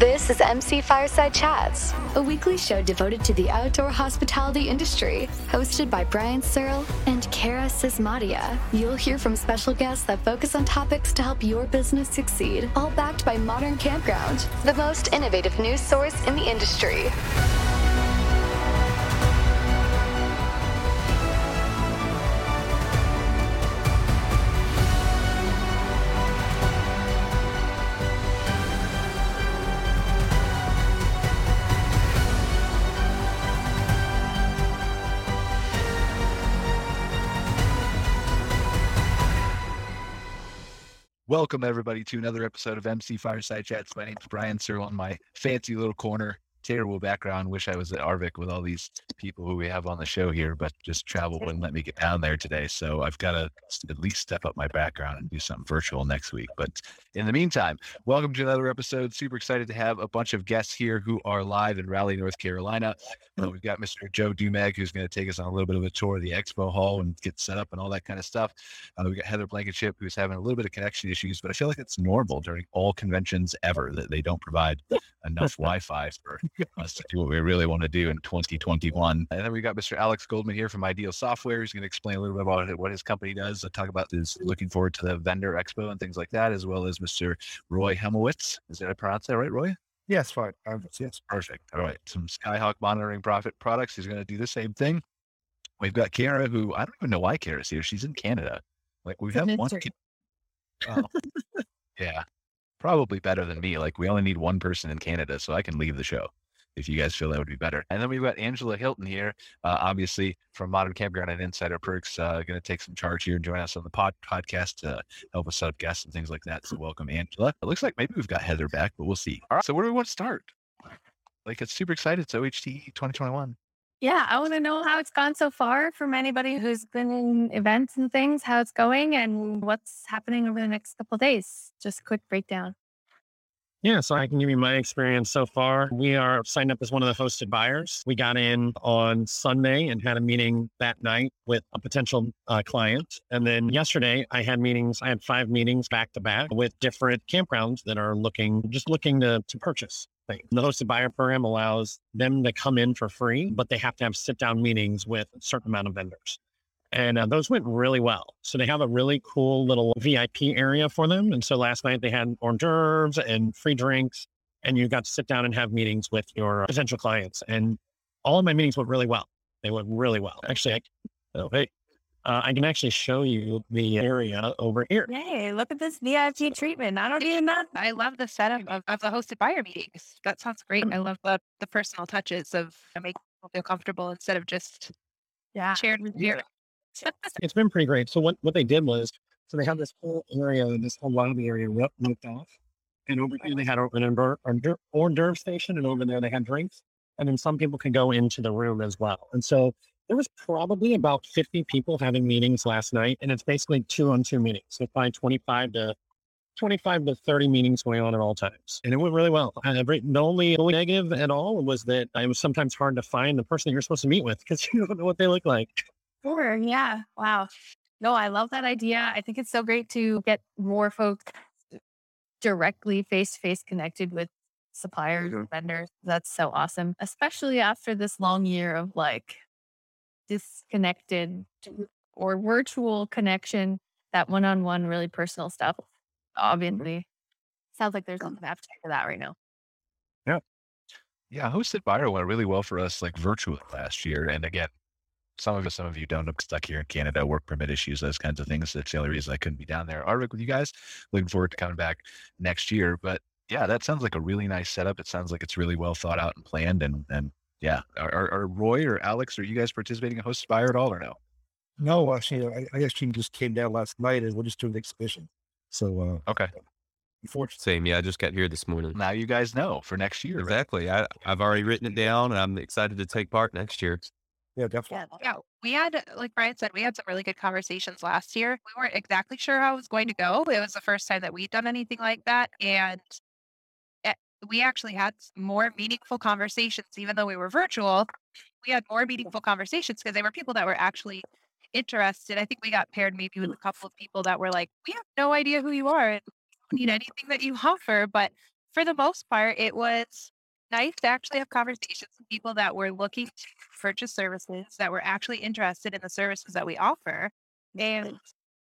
This is MC Fireside Chats, a weekly show devoted to the outdoor hospitality industry, hosted by Brian Searle and Kara Sismadia. You'll hear from special guests that focus on topics to help your business succeed, all backed by Modern Campground, the most innovative news source in the industry. Welcome, everybody, to another episode of MC Fireside Chats. My name's Brian Searle. In my fancy little corner, terrible background. Wish I was at ARVIC with all these people who we have on the show here, but just travel wouldn't let me get down there today. So I've got to at least step up my background and do something virtual next week. But in the meantime, welcome to another episode. Super excited to have a bunch of guests here who are live in Raleigh, North Carolina. We've got Mr. Joe Dumeg, who's going to take us on a little bit of a tour of the expo hall and get set up and all that kind of stuff. We got Heather Blankenship, who's having a little bit of connection issues, but I feel like it's normal during all conventions ever that they don't provide enough Wi-Fi for us to do what we really want to do in 2021. And then we got Mr. Alex Goldman here from Ideal Software. He's going to explain a little bit about what his company does. I'll talk about this, looking forward to the vendor expo and things like that, as well as Mr. Roy Hemowitz. Is that I pronounce that right, Roy? Yes, fine. Yes. Perfect. All right. Some Skyhawk monitoring profit products. He's going to do the same thing. We've got Kara, who I don't even know why Kara's here. She's in Canada. Like we have one. Oh. Yeah. Probably better than me. Like we only need one person in Canada, so I can leave the show if you guys feel that would be better. And then we've got Angela Hilton here, obviously from Modern Campground and Insider Perks, going to take some charge here and join us on the podcast to help us out guests and things like that. So welcome, Angela. It looks like maybe we've got Heather back, but we'll see. All right. So where do we want to start? Like it's super excited. It's OHTE 2021. Yeah. I want to know how it's gone so far from anybody who's been in events and things, how it's going and what's happening over the next couple of days. Just a quick breakdown. Yeah, so I can give you my experience so far. We are signed up as one of the hosted buyers. We got in on Sunday and had a meeting that night with a potential client. And then yesterday I had meetings. I had 5 meetings back to back with different campgrounds that are looking to purchase things. The hosted buyer program allows them to come in for free, but they have to have sit down meetings with a certain amount of vendors. And those went really well. So they have a really cool little VIP area for them. And so last night they had hors d'oeuvres and free drinks, and you got to sit down and have meetings with your potential clients. And all of my meetings went really well. They went really well. Actually, I can actually show you the area over here. Hey, look at this VIP treatment. I don't even know. I love the setup of the hosted buyer meetings. That sounds great. I love the personal touches of making people feel comfortable instead of just shared with you. It's been pretty great. So what they did was, so they had this whole area, this whole lobby area ripped off. And over here, they had an hors d'oeuvre station. And over there, they had drinks. And then some people could go into the room as well. And so there was probably about 50 people having meetings last night. And it's basically 2-on-2 meetings. So probably 25 to 30 meetings going on at all times. And it went really well. The only negative at all was that it was sometimes hard to find the person that you're supposed to meet with because you don't know what they look like. Sure. Yeah. Wow. No, I love that idea. I think it's so great to get more folks directly face-to-face connected with suppliers and vendors. That's so awesome. Especially after this long year of like disconnected or virtual connection, that one-on-one really personal stuff, obviously. Sounds like there's an appetite for that right now. Yeah. Yeah. Hosted buyer went really well for us like virtual last year. And again, some of you don't. I'm stuck here in Canada, work permit issues, those kinds of things. That's the only reason I couldn't be down there. ARVIC with you guys. Looking forward to coming back next year. But yeah, that sounds like a really nice setup. It sounds like it's really well thought out and planned. And yeah, are Roy or Alex, are you guys participating in Hosted Buyer at all or no? No, actually, I actually just came down last night and we're just doing the exhibition. So okay. Same. Yeah. I just got here this morning. Now you guys know for next year. Exactly. Right? I've already written it down and I'm excited to take part next year. Yeah, definitely. Yeah, we had, like Brian said, we had some really good conversations last year. We weren't exactly sure how it was going to go. It was the first time that we'd done anything like that. And we actually had more meaningful conversations, even though we were virtual. We had more meaningful conversations because they were people that were actually interested. I think we got paired maybe with a couple of people that were like, we have no idea who you are and we don't need anything that you offer, but for the most part, it was nice to actually have conversations with people that were looking to purchase services, that were actually interested in the services that we offer. And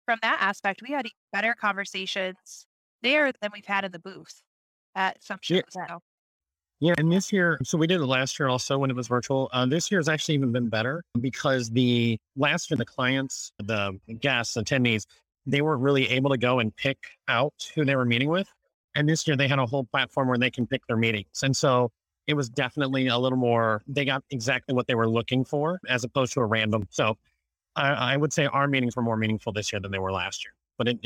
from that aspect, we had better conversations there than we've had in the booth at some shows now. Yeah, and this year, so we did it last year also when it was virtual. This year has actually even been better because the last year, the clients, the guests, attendees, they weren't really able to go and pick out who they were meeting with. And this year they had a whole platform where they can pick their meetings. And so it was definitely a little more, they got exactly what they were looking for as opposed to a random. So I would say our meetings were more meaningful this year than they were last year, but it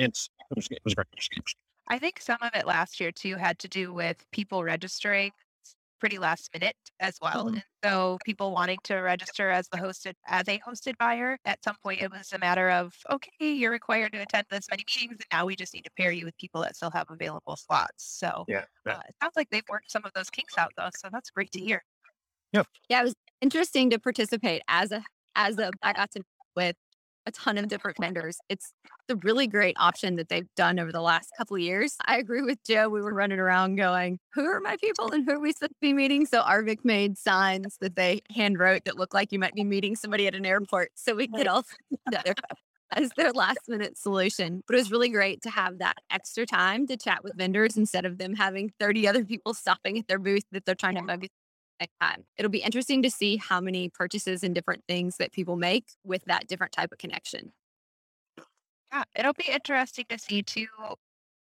was great. I think some of it last year too had to do with people registering pretty last minute as well. And so people wanting to register as a hosted buyer. At some point it was a matter of, okay, you're required to attend this many meetings, and now we just need to pair you with people that still have available slots. So it sounds like they've worked some of those kinks out though. So that's great to hear. Yep. Yeah. It was interesting to participate as a, I got to meet with a ton of different vendors. It's a really great option that they've done over the last couple of years. I agree with Joe. We were running around going, who are my people and who are we supposed to be meeting? So ARVIC made signs that they hand wrote that looked like you might be meeting somebody at an airport. So we could all as their last minute solution. But it was really great to have that extra time to chat with vendors instead of them having 30 other people stopping at their booth that they're trying to mug. It'll be interesting to see how many purchases and different things that people make with that different type of connection. Yeah, it'll be interesting to see too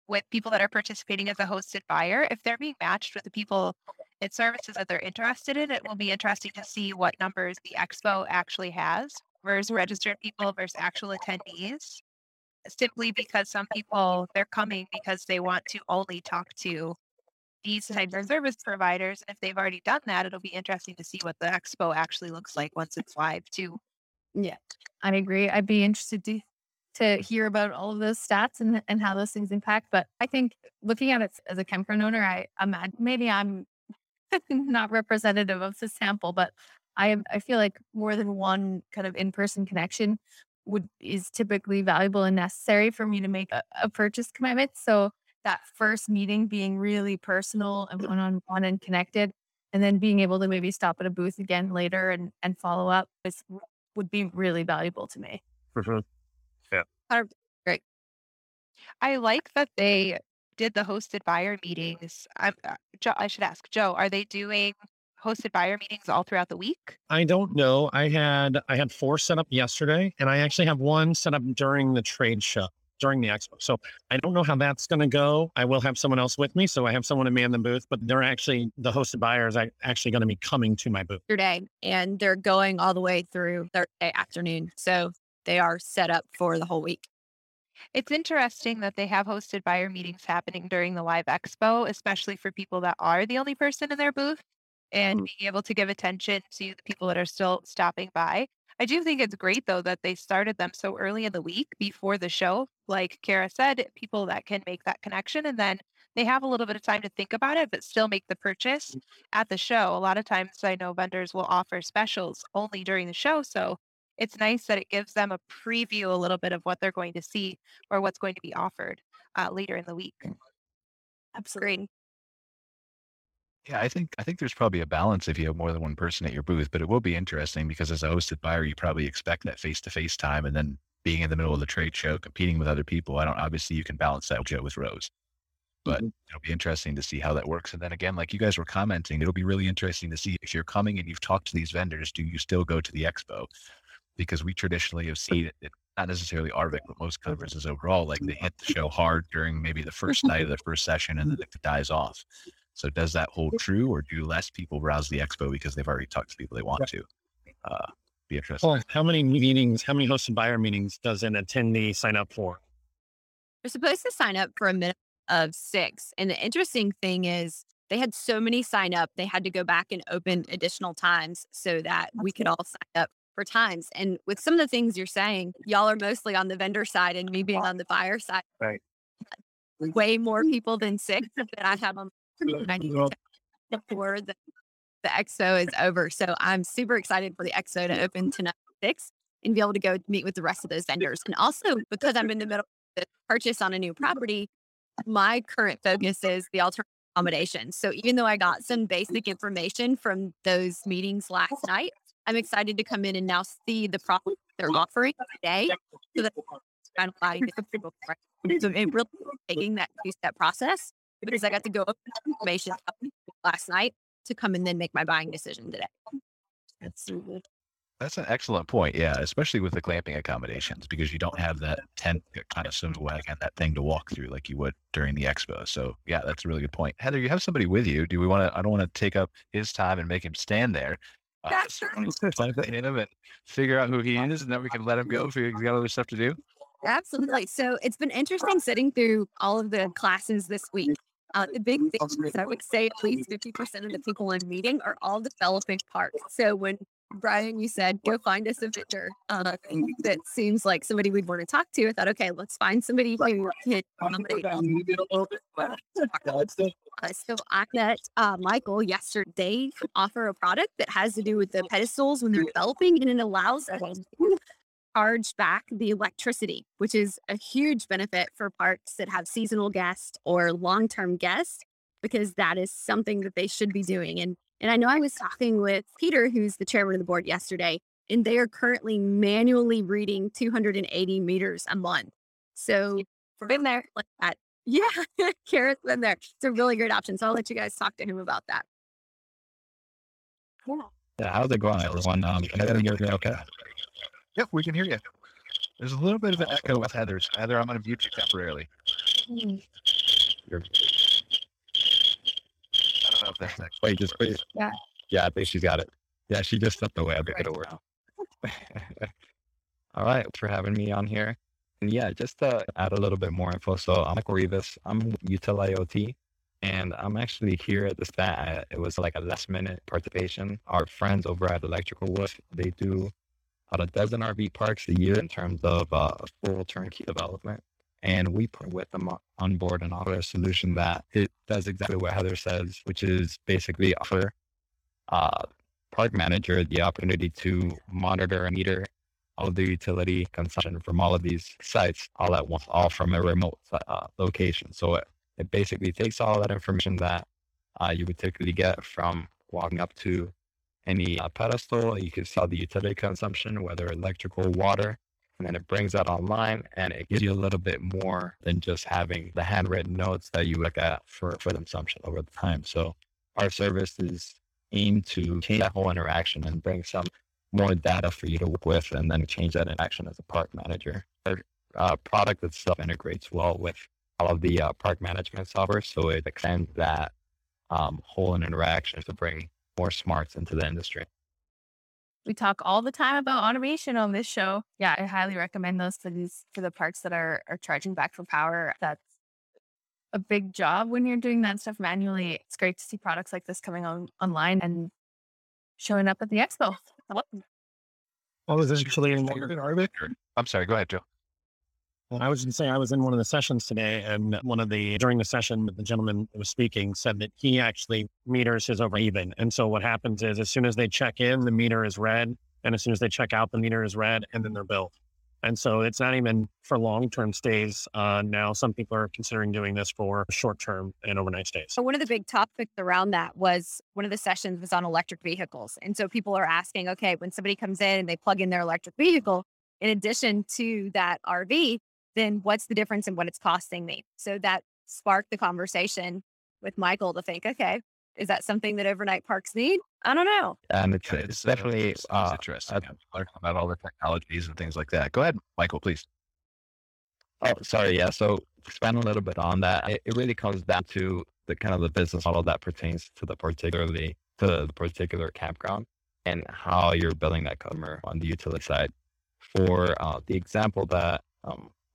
with people that are participating as a hosted buyer, if they're being matched with the people and services that they're interested in. It will be interesting to see what numbers the expo actually has versus registered people versus actual attendees, simply because some people, they're coming because they want to only talk to these types of service providers. And if they've already done that, it'll be interesting to see what the expo actually looks like once it's live too. Yeah, I agree. I'd be interested to hear about all of those stats and how those things impact. But I think looking at it as a campground owner, I imagine maybe I'm not representative of the sample, but I feel like more than one kind of in-person connection is typically valuable and necessary for me to make a purchase commitment. So that first meeting being really personal and one-on-one and connected, and then being able to maybe stop at a booth again later and follow up would be really valuable to me. For sure. Yeah. Great. I like that they did the hosted buyer meetings. I should ask Joe, are they doing hosted buyer meetings all throughout the week? I don't know. I had four set up yesterday, and I actually have one set up during the trade show. During the expo. So I don't know how that's going to go. I will have someone else with me. So I have someone to man the booth, but the hosted buyers are actually going to be coming to my booth. And they're going all the way through Thursday afternoon. So they are set up for the whole week. It's interesting that they have hosted buyer meetings happening during the live expo, especially for people that are the only person in their booth and being able to give attention to the people that are still stopping by. I do think it's great, though, that they started them so early in the week before the show. Like Kara said, people that can make that connection, and then they have a little bit of time to think about it, but still make the purchase at the show. A lot of times I know vendors will offer specials only during the show. So it's nice that it gives them a preview a little bit of what they're going to see or what's going to be offered later in the week. Absolutely. Yeah, I think there's probably a balance if you have more than one person at your booth, but it will be interesting because as a hosted buyer, you probably expect that face-to-face time, and then being in the middle of the trade show, competing with other people. Obviously you can balance that with rows, but it'll be interesting to see how that works. And then again, like you guys were commenting, it'll be really interesting to see if you're coming and you've talked to these vendors, do you still go to the expo? Because we traditionally have seen it, not necessarily ARVIC, but most conferences overall, like they hit the show hard during maybe the first night of the first session, and then it dies off. So does that hold true, or do less people browse the expo because they've already talked to people they want to? Be interesting. Well, how many hosted buyer meetings does an attendee sign up for? They're supposed to sign up for a minimum of 6. And the interesting thing is they had so many sign up, they had to go back and open additional times so that we could all sign up for times. And with some of the things you're saying, y'all are mostly on the vendor side and me being on the buyer side. Right. Way more people than 6 that I have on before the expo is over. So I'm super excited for the expo to open tonight at 6 and be able to go meet with the rest of those vendors. And also because I'm in the middle of the purchase on a new property, my current focus is the alternative accommodations. So even though I got some basic information from those meetings last night, I'm excited to come in and now see the products they're offering today. So that's kind of like it really taking that two-step process, because I got to go up information last night to come and then make my buying decision today. That's an excellent point. Yeah, especially with the glamping accommodations, because you don't have that tent kind of swivel wagon, that thing to walk through like you would during the expo. So yeah, that's a really good point. Heather, you have somebody with you. Do we want to? I don't want to take up his time and make him stand there. That's true. Hit him and figure out who he is, and then we can let him go if he's got other stuff to do. Absolutely. So it's been interesting sitting through all of the classes this week. The big thing is I would say at least 50% of the people in meeting are all developing parks. So when Brian, you said, go find us a vendor that seems like somebody we'd want to talk to, I thought, okay, let's find somebody who can accommodate. So I met Michael yesterday offer a product that has to do with the pedestals when they're developing, and it allows us to charge back the electricity, which is a huge benefit for parks that have seasonal guests or long-term guests, because that is something that they should be doing. And I know I was talking with Peter, who's the chairman of the board yesterday, and they are currently manually reading 280 meters a month. So we've been there like that. Yeah, Kara's been there. It's a really great option. So I'll let you guys talk to him about that. Cool. Yeah, how's it going, everyone? Can you hear me okay? Yep, we can hear you. There's a little bit of an echo with Heather's. Heather, I'm going to mute you temporarily. Wait, just wait. Yeah, I think she's got it. Yeah, she just stepped away. I think it'll work. All right, thanks for having me on here. And yeah, just to add a little bit more info. So I'm Michael Revis. I'm Util IoT, and I'm actually here at this event. It was like a last-minute participation. Our friends over at Electrical Woods, they do about a dozen RV parks a year in terms of full turnkey development. And we put with them on board and offer a solution that it does exactly what Heather says, which is basically offer product manager the opportunity to monitor and meter all the utility consumption from all of these sites all at once, all from a remote location. So it basically takes all that information that you would typically get from walking up to any pedestal. You can see all the utility consumption, whether electrical, water. And then it brings that online, and it gives you a little bit more than just having the handwritten notes that you look at for consumption over the time. So our service is aimed to change that whole interaction and bring some more data for you to work with, and then change that interaction as a park manager. Our product itself integrates well with all of the park management software, so it extends that whole interaction to bring more smarts into the industry. We talk all the time about automation on this show. Yeah, I highly recommend those for the parks that are charging back for power. That's a big job when you're doing that stuff manually. It's great to see products like this coming online and showing up at the expo. Well, was actually in ARVIC. I'm sorry, go ahead, Joe. Well, I was going to say I was in one of the sessions today, and during the session, the gentleman that was speaking said that he actually meters his over even. And so what happens is as soon as they check in, the meter is red. And as soon as they check out, the meter is red, and then they're billed. And so it's not even for long-term stays. Now some people are considering doing this for short-term and overnight stays. So one of the big topics around that was one of the sessions was on electric vehicles. And so people are asking, okay, when somebody comes in and they plug in their electric vehicle, in addition to that RV, then what's the difference in what it's costing me? So that sparked the conversation with Michael to think, okay, is that something that overnight parks need? I don't know. And it's definitely interesting. I'm learning about all the technologies and things like that. Go ahead, Michael, please. Oh, sorry. Yeah. So expand a little bit on that. It really comes down to the kind of the business model that pertains to the particular campground and how you're billing that customer on the utility side. For the example that,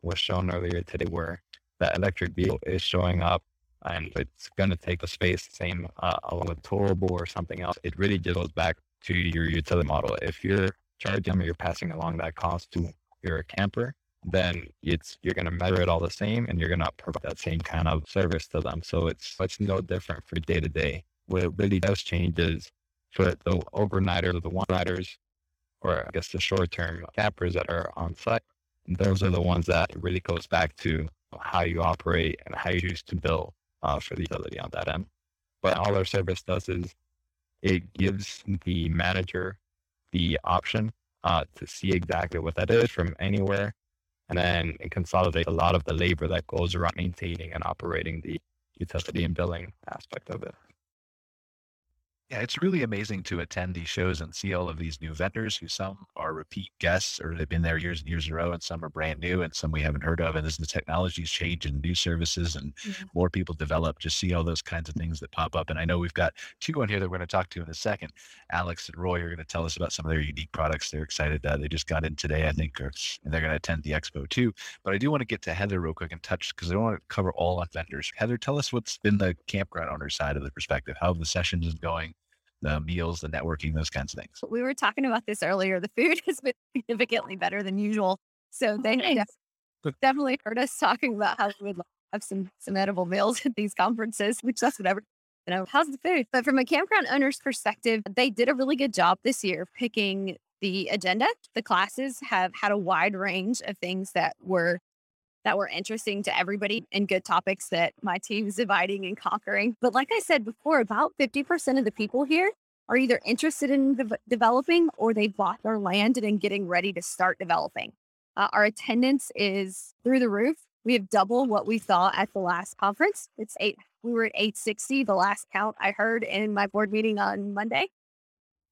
was shown earlier today, where that electric vehicle is showing up and it's going to take the space, same along with towable or something else. It really just goes back to your utility model. If you're charging or you're passing along that cost to your camper, then you're going to measure it all the same, and you're going to provide that same kind of service to them. So it's no different for day to day. What it really does change is for the overnighter, the one riders, or I guess the short term campers that are on site. Those are the ones that it really goes back to how you operate and how you choose to bill for the utility on that end. but all our service does is it gives the manager the option to see exactly what that is from anywhere, and then it consolidates a lot of the labor that goes around maintaining and operating the utility and billing aspect of it. Yeah, it's really amazing to attend these shows and see all of these new vendors who some are repeat guests or they've been there years and years in a row, and some are brand new and some we haven't heard of. And as the technologies change and new services and more people develop, just see all those kinds of things that pop up. And I know we've got two on here that we're going to talk to in a second. Alex and Roy are going to tell us about some of their unique products. They're excited that they just got in today, I think, and they're going to attend the expo too. But I do want to get to Heather real quick and touch, because I want to cover all on vendors. Heather, tell us what's been the campground owner side of the perspective. How have the sessions been going? The meals, the networking, those kinds of things. We were talking about this earlier. The food has been significantly better than usual. So they definitely heard us talking about how we would have some edible meals at these conferences, which that's whatever, you know, how's the food? But from a campground owner's perspective, they did a really good job this year picking the agenda. The classes have had a wide range of things that were interesting to everybody and good topics that my team is dividing and conquering. But like I said before, about 50% of the people here are either interested in developing or they bought their land and getting ready to start developing. Our attendance is through the roof. We have double what we thought at the last conference. We were at 860, the last count I heard in my board meeting on Monday.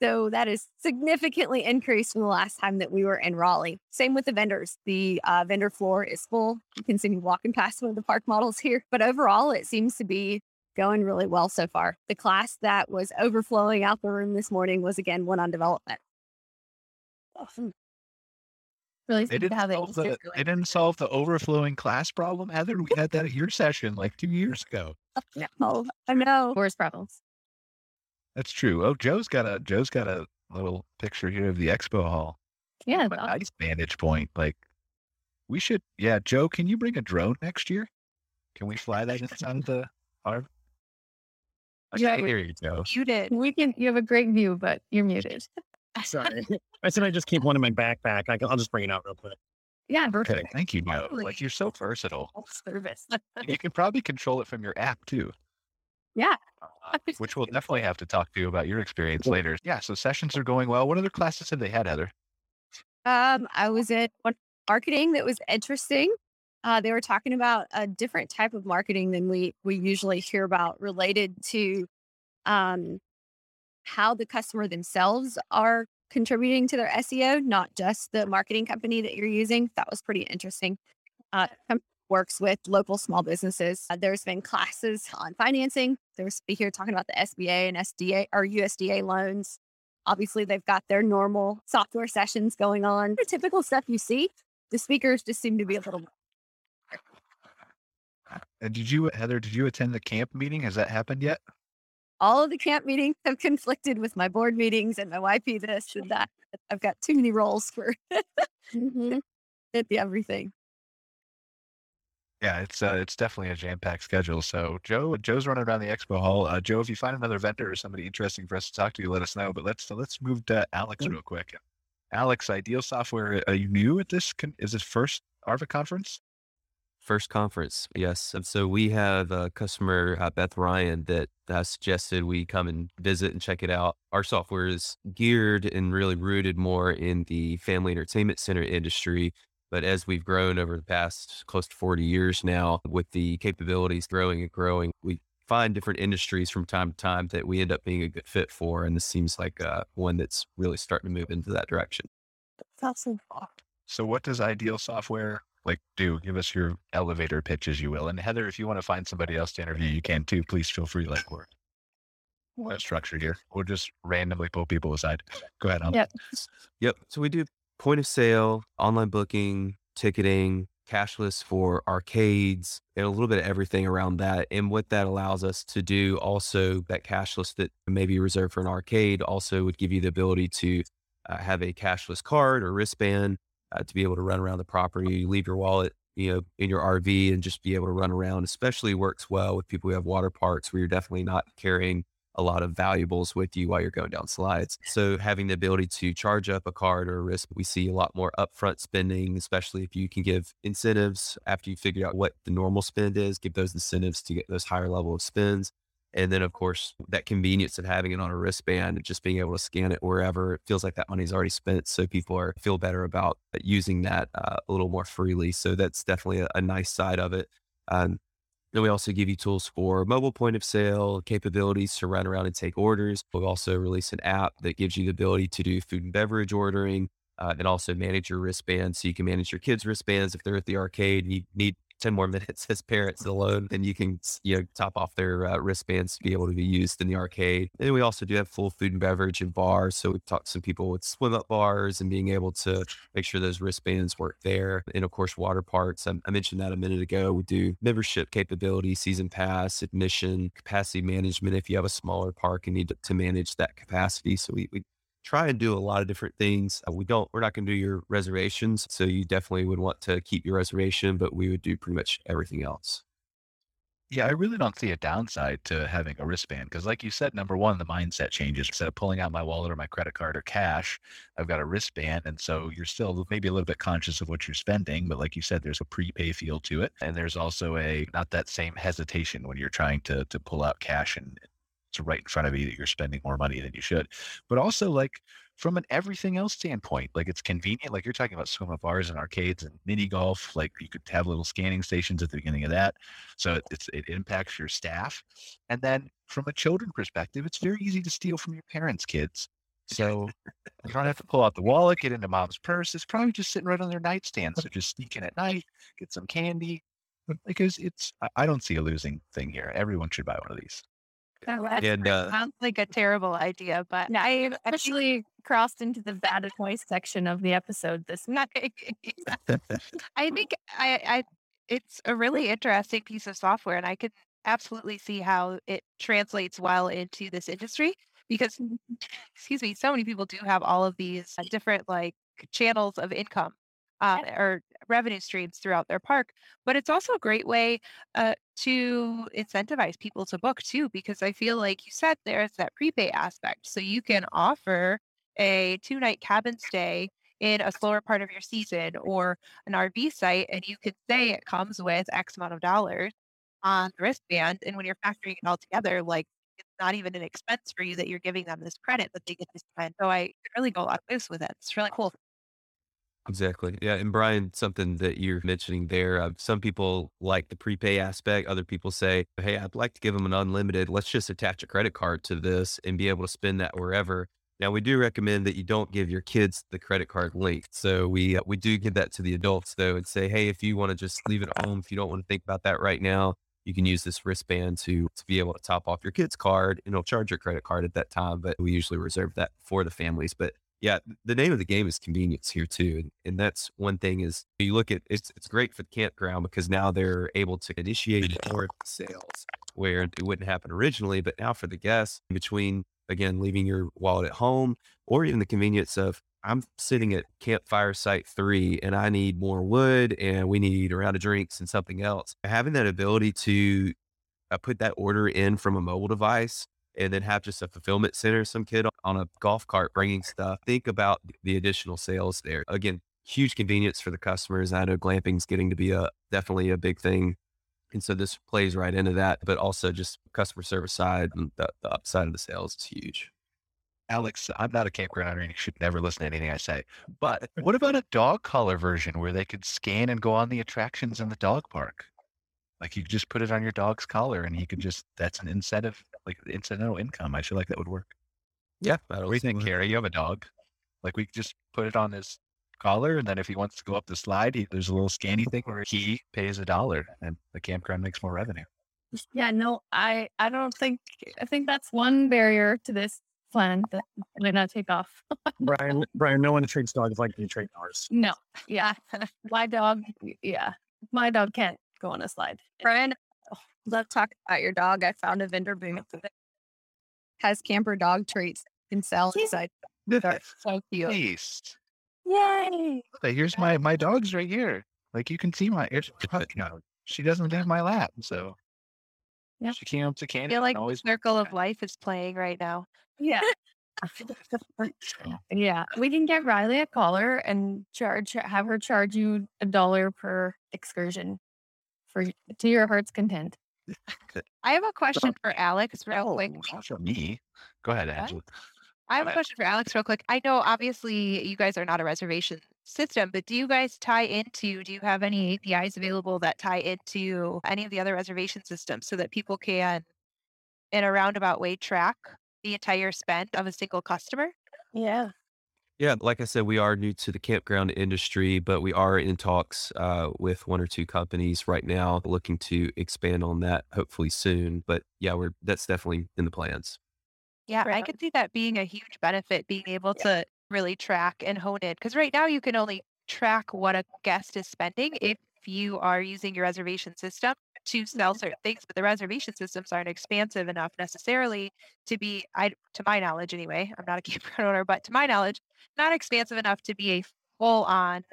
So that is significantly increased from the last time that we were in Raleigh. Same with the vendors. The vendor floor is full. You can see me walking past one of the park models here. But overall, it seems to be going really well so far. The class that was overflowing out the room this morning was, again, one on development. Awesome. Really they didn't solve the overflowing class problem, Heather. We had that at your session like 2 years ago. No, I know. Worst problems. That's true. Oh, Joe's got a little picture here of the expo hall. Yeah. Awesome. Nice vantage point. Like we should, Joe, can you bring a drone next year? Can we fly that inside the ARV? Yeah, here you go. Muted. You have a great view, but you're muted. Sorry. I said, I just keep one in my backpack. I'll just bring it out real quick. Yeah. Okay. Thank you, Joe. Like you're so versatile. Service. You can probably control it from your app too. Yeah. Which we'll definitely have to talk to you about your experience later. Yeah. So sessions are going well. What other classes have they had, Heather? I was at one marketing that was interesting. They were talking about a different type of marketing than we usually hear about, related to how the customer themselves are contributing to their SEO, not just the marketing company that you're using. That was pretty interesting. Works with local small businesses. There's been classes on financing. There's be here talking about the SBA and SDA or USDA loans. Obviously, they've got their normal software sessions going on. The typical stuff you see. The speakers just seem to be a little more. Heather, did you attend the camp meeting? Has that happened yet? All of the camp meetings have conflicted with my board meetings and my YP this and that. I've got too many roles for everything. Yeah, it's definitely a jam-packed schedule. So Joe's running around the expo hall. Joe, if you find another vendor or somebody interesting for us to talk to, let us know. But let's move to Alex real quick. Alex, Ideal Software, are you new at this? Is this first ARVIC conference? First conference, yes. And so we have a customer, Beth Ryan, that suggested we come and visit and check it out. Our software is geared and really rooted more in the family entertainment center industry. But as we've grown over the past close to 40 years now, with the capabilities growing and growing, we find different industries from time to time that we end up being a good fit for. And this seems like one that's really starting to move into that direction. That's awesome. So what does Ideal Software do? Give us your elevator pitch, as you will. And Heather, if you want to find somebody else to interview, you can too. Please feel free. We're not structured here. We'll just randomly pull people aside. Go ahead, Alan. Yep. So we do point of sale, online booking, ticketing, cashless for arcades, and a little bit of everything around that. And what that allows us to do also, that cashless that may be reserved for an arcade also would give you the ability to have a cashless card or wristband to be able to run around the property. You leave your wallet, in your RV and just be able to run around. Especially works well with people who have water parks where you're definitely not carrying a lot of valuables with you while you're going down slides. So having the ability to charge up a card or a wrist, we see a lot more upfront spending, especially if you can give incentives after you figure out what the normal spend is, give those incentives to get those higher level of spends. And then of course that convenience of having it on a wristband and just being able to scan it wherever, it feels like that money's already spent. So people feel better about using that a little more freely. So that's definitely a nice side of it. Then we also give you tools for mobile point of sale capabilities to run around and take orders. We've also released an app that gives you the ability to do food and beverage ordering and also manage your wristbands. So you can manage your kids' wristbands. If they're at the arcade and you need 10 more minutes as parents alone, then you can top off their wristbands to be able to be used in the arcade. And we also do have full food and beverage and bars. So we've talked to some people with swim up bars and being able to make sure those wristbands work there. And of course, water parks. I mentioned that a minute ago. We do membership capability, season pass, admission, capacity management. If you have a smaller park and need to manage that capacity. So we try and do a lot of different things. We're not going to do your reservations. So you definitely would want to keep your reservation, but we would do pretty much everything else. Yeah. I really don't see a downside to having a wristband. Cause like you said, number one, the mindset changes. Instead of pulling out my wallet or my credit card or cash, I've got a wristband. And so you're still maybe a little bit conscious of what you're spending, but like you said, there's a prepay feel to it. And there's also not that same hesitation when you're trying to pull out cash and it's right in front of you that you're spending more money than you should. But also like from an everything else standpoint, like it's convenient, like you're talking about swim up bars and arcades and mini golf, like you could have little scanning stations at the beginning of that. So it impacts your staff. And then from a children perspective, it's very easy to steal from your parents' kids. So you don't have to pull out the wallet, get into mom's purse. It's probably just sitting right on their nightstand. So just sneak in at night, get some candy. Because I don't see a losing thing here. Everyone should buy one of these. That sounds like a terrible idea, but I actually crossed into the bad advice section of the episode this night. I think it's a really interesting piece of software, and I could absolutely see how it translates well into this industry because, so many people do have all of these different like channels of income or revenue streams throughout their park, but it's also a great way to incentivize people to book too, because I feel like you said there's that prepay aspect. So you can offer a 2-night cabin stay in a slower part of your season or an RV site, and you could say it comes with X amount of dollars on the wristband. And when you're factoring it all together, like it's not even an expense for you that you're giving them this credit that they get to spend. So I really go a lot of ways with it. It's really cool. Exactly. Yeah. And Brian, something that you're mentioning there, some people like the prepay aspect. Other people say, hey, I'd like to give them an unlimited. Let's just attach a credit card to this and be able to spend that wherever. Now, we do recommend that you don't give your kids the credit card link. So we do give that to the adults, though, and say, hey, if you want to just leave it at home, if you don't want to think about that right now, you can use this wristband to be able to top off your kid's card, and it'll charge your credit card at that time. But we usually reserve that for the families. But yeah, the name of the game is convenience here too. And that's one thing is you look at, it's great for the campground because now they're able to initiate more sales where it wouldn't happen originally, but now for the guests between, again, leaving your wallet at home or even the convenience of I'm sitting at Campfire Site 3 and I need more wood and we need a round of drinks and something else. Having that ability to put that order in from a mobile device and then have just a fulfillment center, some kid on a golf cart bringing stuff. Think about the additional sales there. Again, huge convenience for the customers. I know glamping's getting to be definitely a big thing. And so this plays right into that, but also just customer service side and the upside of the sales is huge. Alex, I'm not a campground owner and you should never listen to anything I say, but what about a dog collar version where they could scan and go on the attractions in the dog park? Like you just put it on your dog's collar and he could just, that's an incentive, like incidental income. I feel like that would work. Yeah. What do you think, Carrie? You have a dog. Like we just put it on his collar. And then if he wants to go up the slide, there's a little scanny thing where he pays $1 and the campground makes more revenue. Yeah, no, I think that's one barrier to this plan that might not take off. Brian, no one treats dogs like you treat ours. No. Yeah. My dog. Yeah. My dog can't go on a slide. Brian, love talking about your dog. I found a vendor booth that has camper dog treats and sell inside. They're so cute. Nice. Yay. Okay, here's my dog's right here. Like you can see she doesn't have my lap. So yeah. She came up to Canada. I feel like always Circle of Life is playing right now. Yeah. Yeah, we can get Riley a collar and have her charge you $1 per excursion. To your heart's content. I have a question for Alex real quick. Go ahead, Angela. I have a question for Alex real quick. I know, obviously, you guys are not a reservation system, but do you guys tie into, do you have any APIs available that tie into any of the other reservation systems so that people can, in a roundabout way, track the entire spend of a single customer? Yeah. Yeah, like I said, we are new to the campground industry, but we are in talks with one or two companies right now, looking to expand on that hopefully soon. But yeah, that's definitely in the plans. Yeah, I could see that being a huge benefit, being able to really track and hone in. Because right now you can only track what a guest is spending if you are using your reservation system to sell certain things, but the reservation systems aren't expansive enough necessarily to be, to my knowledge anyway, I'm not a campground owner, but to my knowledge, not expansive enough to be a full-on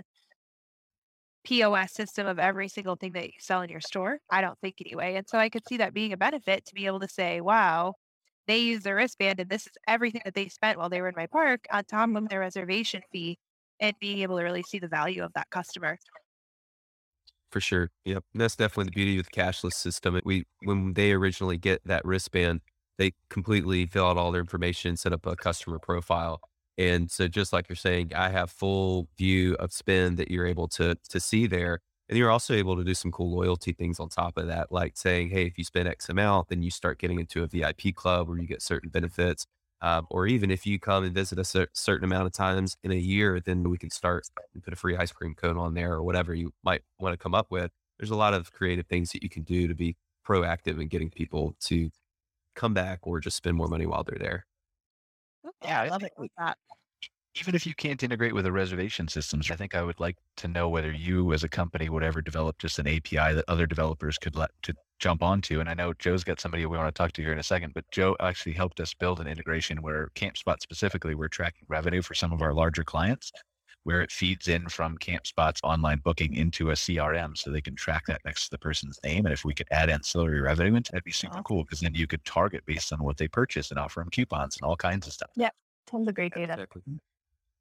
POS system of every single thing that you sell in your store. I don't think anyway. And so I could see that being a benefit to be able to say, wow, they use their wristband and this is everything that they spent while they were in my park on top of their reservation fee, and being able to really see the value of that customer. For sure. Yep. And that's definitely the beauty of the cashless system. When they originally get that wristband, they completely fill out all their information, set up a customer profile. And so just like you're saying, I have full view of spend that you're able to see there. And you're also able to do some cool loyalty things on top of that, like saying, hey, if you spend X amount, then you start getting into a VIP club where you get certain benefits. Or even if you come and visit us a certain amount of times in a year, then we can start and put a free ice cream cone on there or whatever you might want to come up with. There's a lot of creative things that you can do to be proactive in getting people to come back or just spend more money while they're there. Yeah, I love it. Even if you can't integrate with the reservation systems, I think I would like to know whether you as a company would ever develop just an API that other developers could jump onto. And I know Joe's got somebody we want to talk to here in a second, but Joe actually helped us build an integration where CampSpot specifically, we're tracking revenue for some of our larger clients, where it feeds in from CampSpot's online booking into a CRM so they can track that next to the person's name. And if we could add ancillary revenue into it, that'd be super cool, because then you could target based on what they purchase and offer them coupons and all kinds of stuff. Yep. Tons of great data. Exactly.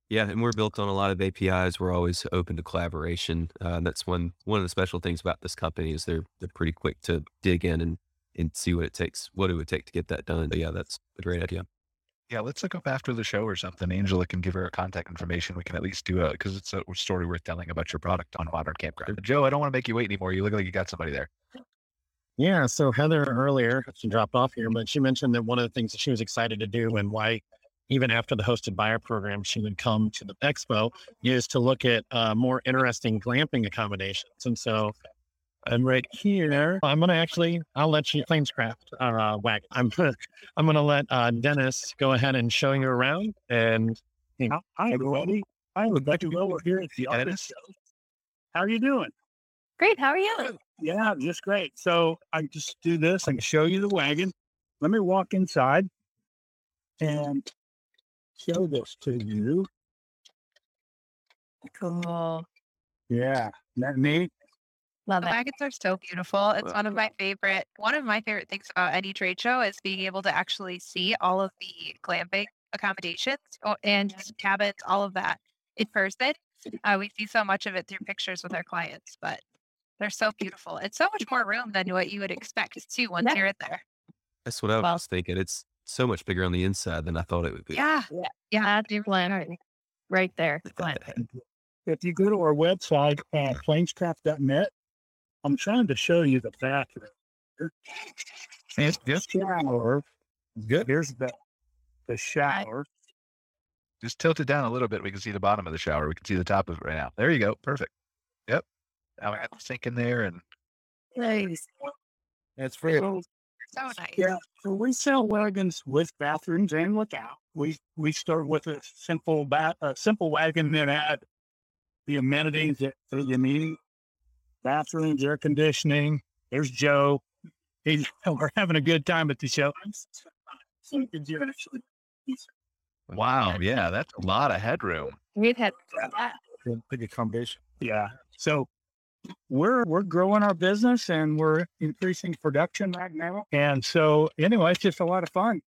Yeah. And we're built on a lot of APIs. We're always open to collaboration. That's one of the special things about this company is they're pretty quick to dig in and see what it would take to get that done. But yeah, that's a great idea. Yeah. Let's look up after the show or something. Angela can give her contact information. We can at least cause it's a story worth telling about your product on Modern Campground. Joe, I don't want to make you wait anymore. You look like you got somebody there. Yeah. So Heather earlier, she dropped off here, but she mentioned that one of the things that she was excited to do and why, even after the hosted buyer program, she would come to the expo is to look at more interesting glamping accommodations. And so I'm right here. I'm going to I'll let you Planescraft whack. I'm going to let Dennis go ahead and show you around. And hi, everybody. I would like to go over here at the office. How are you doing? Great. How are you? Yeah, just great. So I just do this. I can show you the wagon. Let me walk inside and show this to you. Cool. Yeah. Isn't that neat? Love it. The wagons are so beautiful. It's one of my favorite things about any trade show is being able to actually see all of the glamping accommodations and cabins, all of that in person. We see so much of it through pictures with our clients, but they're so beautiful. It's so much more room than what you would expect too once you're in there. That's what I was thinking. It's so much bigger on the inside than I thought it would be. Yeah. Yeah. That's your plan right there. If you go to our website at planescraft.net, I'm trying to show you the bathroom. It's just shower. Good. Here's the shower. Just tilt it down a little bit. We can see the bottom of the shower. We can see the top of it right now. There you go. Perfect. Yep. Now I got the sink in there and nice. That's pretty cool. So nice. Yeah. So we sell wagons with bathrooms and lookout. We start with a simple wagon, then add the amenities for the meeting. Bathrooms, air conditioning. There's Joe. We're having a good time at the show. Wow. Yeah. That's a lot of headroom. We've had big accommodation. Yeah. So we're growing our business and we're increasing production right now. And so anyway, it's just a lot of fun.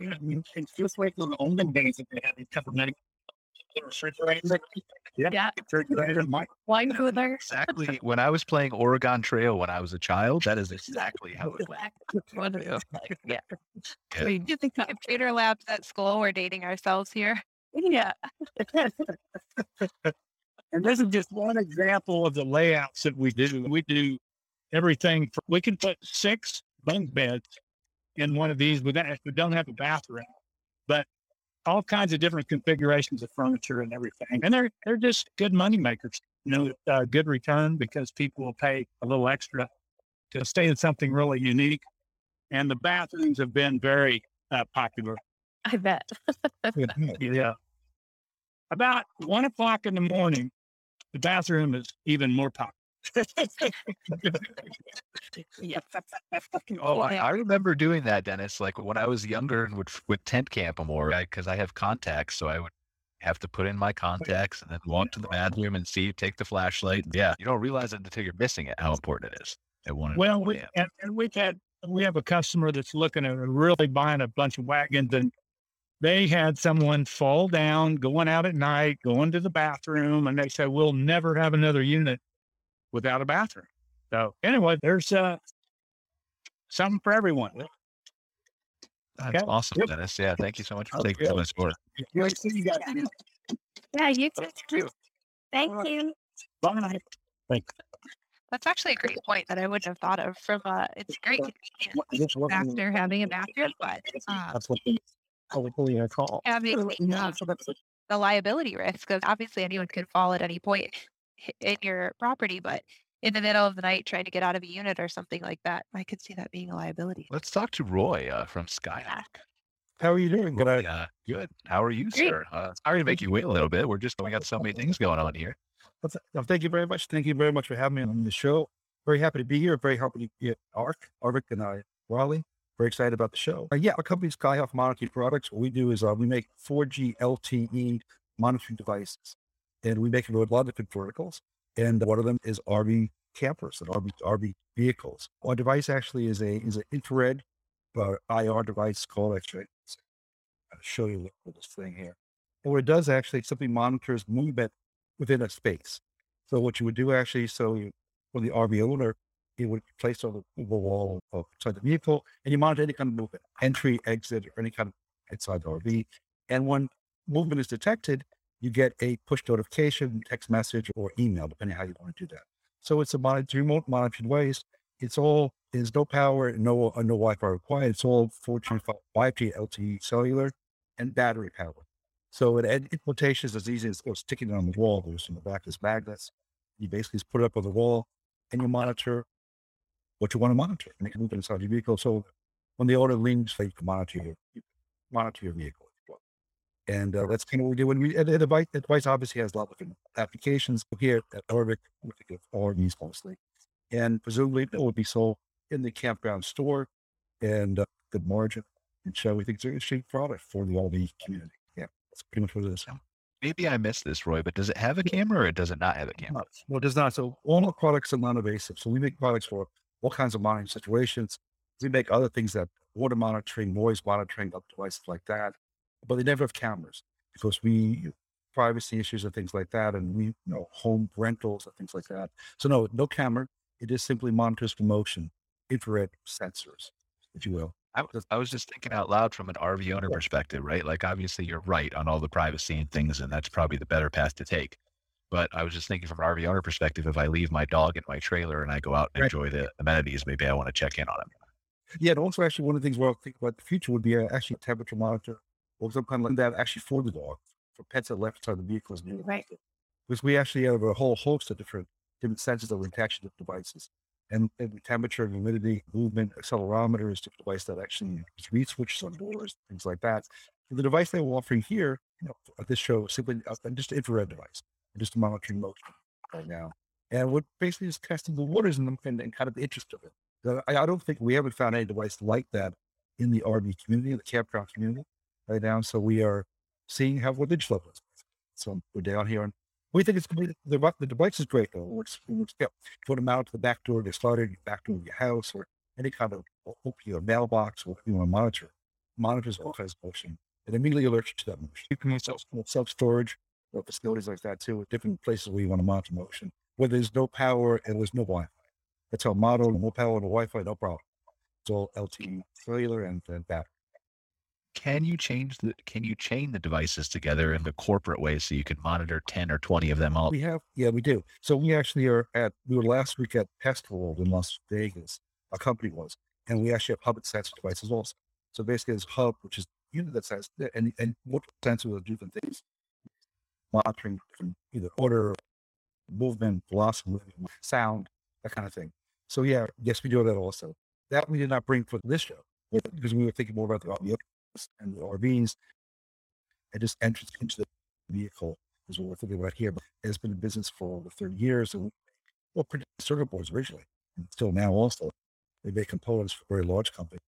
It's just like the olden days that they had these couple of Yeah. Wine cooler. Exactly. When I was playing Oregon Trail when I was a child, that is exactly how it was. Yeah. Yeah. We did the computer labs at school. We're dating ourselves here. Yeah. And this is just one example of the layouts that we do. We do everything. We can put 6 bunk beds in one of these. We don't have a bathroom, but all kinds of different configurations of furniture and everything. And they're just good money makers, good return because people will pay a little extra to stay in something really unique. And the bathrooms have been very popular. I bet. Yeah. About 1 o'clock in the morning, the bathroom is even more popular. Yep. Oh, I remember doing that, Dennis. Like when I was younger and would tent camp more, right? Because I have contacts, so I would have to put in my contacts and then walk to the bathroom and take the flashlight. Yeah, you don't realize it until you're missing it how important it is. We have a customer that's looking at really buying a bunch of wagons, and they had someone fall down, going out at night, going to the bathroom, and they said, "We'll never have another unit without a bathroom." So anyway, there's something for everyone. That's awesome, yep. Dennis. Yeah, thank you so much for taking so much for it. Yeah, you too. Thank you. Bye. Thanks. That's actually a great point that I wouldn't have thought of. From it's great after having a bathroom, but the liability risk, because obviously anyone could fall at any point in your property, but in the middle of the night trying to get out of a unit or something like that, I could see that being a liability. Let's talk to Roy from Skyhawk. How are you doing? Roy, good. How are you, Great. Sir? Sorry to make you wait a little bit. We're just we got so many things going on here. Thank you very much. Thank you very much for having me on the show. Very happy to be here. Very happy to be at ARVIC and Raleigh. Very excited about the show. Our company Skyhawk Monitoring Products. What we do is we make 4G LTE monitoring devices. And we make them with a lot of different verticals. And one of them is RV campers and RV vehicles. Our device actually is an infrared IR device called X-ray. I'll show you this thing here. And what it does actually, simply monitors movement within a space. So what you would do actually, for the RV owner, it would be placed on the wall of inside the vehicle, and you monitor any kind of movement, entry, exit, or any kind of inside the RV. And when movement is detected, you get a push notification, text message, or email, depending on how you want to do that. So it's remote monitored ways. There's no power, no Wi-Fi required. It's all 4G, 5G, LTE, cellular, and battery power. So implementation is as easy as sticking it on the wall. There's in the back, there's magnets. You basically just put it up on the wall and you monitor what you want to monitor. And it can move inside your vehicle. So when the owner leans, you can monitor your vehicle. And that's kind of what we do. When the device obviously has a lot of different applications here at ARVIC, we think of RVs mostly. And presumably it would be sold in the campground store and good margin. And so we think it's an interesting product for the RV community. Yeah, that's pretty much what it is. Maybe I missed this, Roy, but does it have a camera or does it not have a camera? No, it does not. So all our products are non-invasive. So we make products for all kinds of monitoring situations. We make other things that water monitoring, noise monitoring, up devices like that. But they never have cameras because privacy issues and things like that. And we, home rentals and things like that. So no camera. It just simply monitors for motion, infrared sensors, if you will. I was just thinking out loud from an RV owner perspective, right? Like, obviously you're right on all the privacy and things, and that's probably the better path to take. But I was just thinking from an RV owner perspective, if I leave my dog in my trailer and I go out and enjoy the amenities, maybe I want to check in on them. Yeah. And also actually one of the things where I'll think about the future would be actually temperature monitor. Or some kind of like that actually for the dog, for pets that left inside the vehicles. Right. Because we actually have a whole host of different sensors that we attach to devices. And temperature, humidity, movement, accelerometer is a device that actually read switches on doors, things like that. So the device they were offering here, at this show, is simply just an infrared device, just monitoring motion right now. And we're basically just testing the waters in them and kind of the interest of it. I don't think we haven't found any device like that in the RV community, the campground community. Right now, so we are seeing how what digital level is. So we're down here, and we think it's the device is great though. Put them out to the back door of your slaughter, your back door of your house, or any kind of your mailbox, or monitors all kinds of motion. It immediately alerts you to that motion. You can use self storage facilities like that too, with different places where you want to monitor motion, where there's no power and there's no Wi-Fi. That's our model, no power, no Wi-Fi, no problem. It's all LTE cellular and that. Can you chain the devices together in the corporate way so you can monitor 10 or 20 of them all? We do. So we actually we were last week at Pest World in Las Vegas, a company was, and we actually have hub and sensor devices also. So basically there's hub, which is unit that says, and what sensor will do different things, monitoring different either order, movement, velocity, sound, that kind of thing. So yes, we do that also. That we did not bring for this show because we were thinking more about the and the RVs and just entrance into the vehicle is what we're thinking about here. But it's been in business for over 30 years and pretty circuit boards originally, and still now also. They make components for very large companies.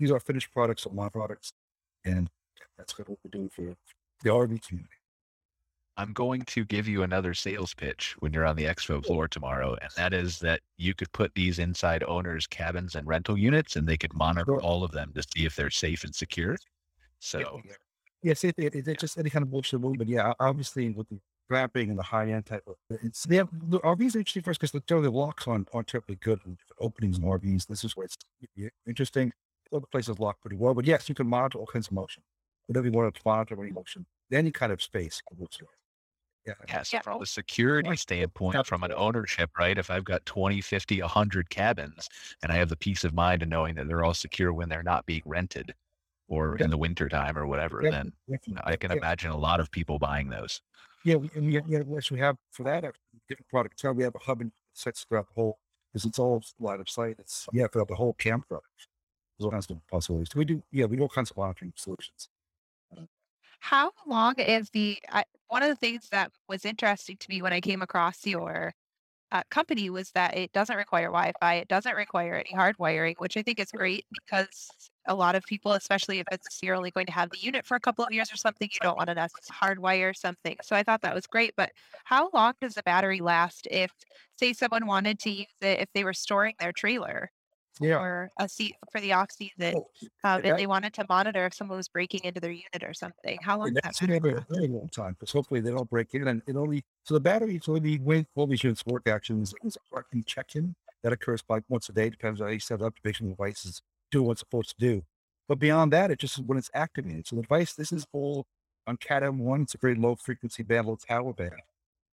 These are finished products, or my products, and that's what we're doing for the RV community. I'm going to give you another sales pitch when you're on the expo floor tomorrow, and that is that you could put these inside owners' cabins and rental units, and they could monitor all of them to see if they're safe and secure. So, yes, it's just any kind of bullshit movement. Yeah, obviously with the wrapping and the high-end type of things. They have the RVs are interesting first because the locks aren't terribly good in different openings in RVs. This is where it's interesting. Other places lock pretty well, but yes, you can monitor all kinds of motion. Whatever you want to monitor, any motion, any kind of space. Yes, from a security standpoint, from an ownership, right? If I've got 20, 50, 100 cabins and I have the peace of mind of knowing that they're all secure when they're not being rented or in the wintertime or whatever, then I can imagine a lot of people buying those. Yeah, we have for that a different product. So we have a hub and sets throughout the whole, because it's all line of sight. It's, throughout the whole campground. There's all kinds of possibilities. So we do all kinds of monitoring solutions. How long is one of the things that was interesting to me when I came across your company was that it doesn't require Wi-Fi. It doesn't require any hardwiring, which I think is great because a lot of people, especially if you're only going to have the unit for a couple of years or something, you don't want to hardwire something. So I thought that was great. But how long does the battery last if, say, someone wanted to use it if they were storing their trailer? Yeah. Or a seat for the off season, and they wanted to monitor if someone was breaking into their unit or something. How long? That's that a very long time, because hopefully they don't break in. And the battery only when all these units work actions is a parking check-in that occurs by once a day, depends on how you set up to make sure the device is doing what it's supposed to do. But beyond that, it just when it's activated. So the device, this is all on Cat M1. It's a very low frequency band, low power band,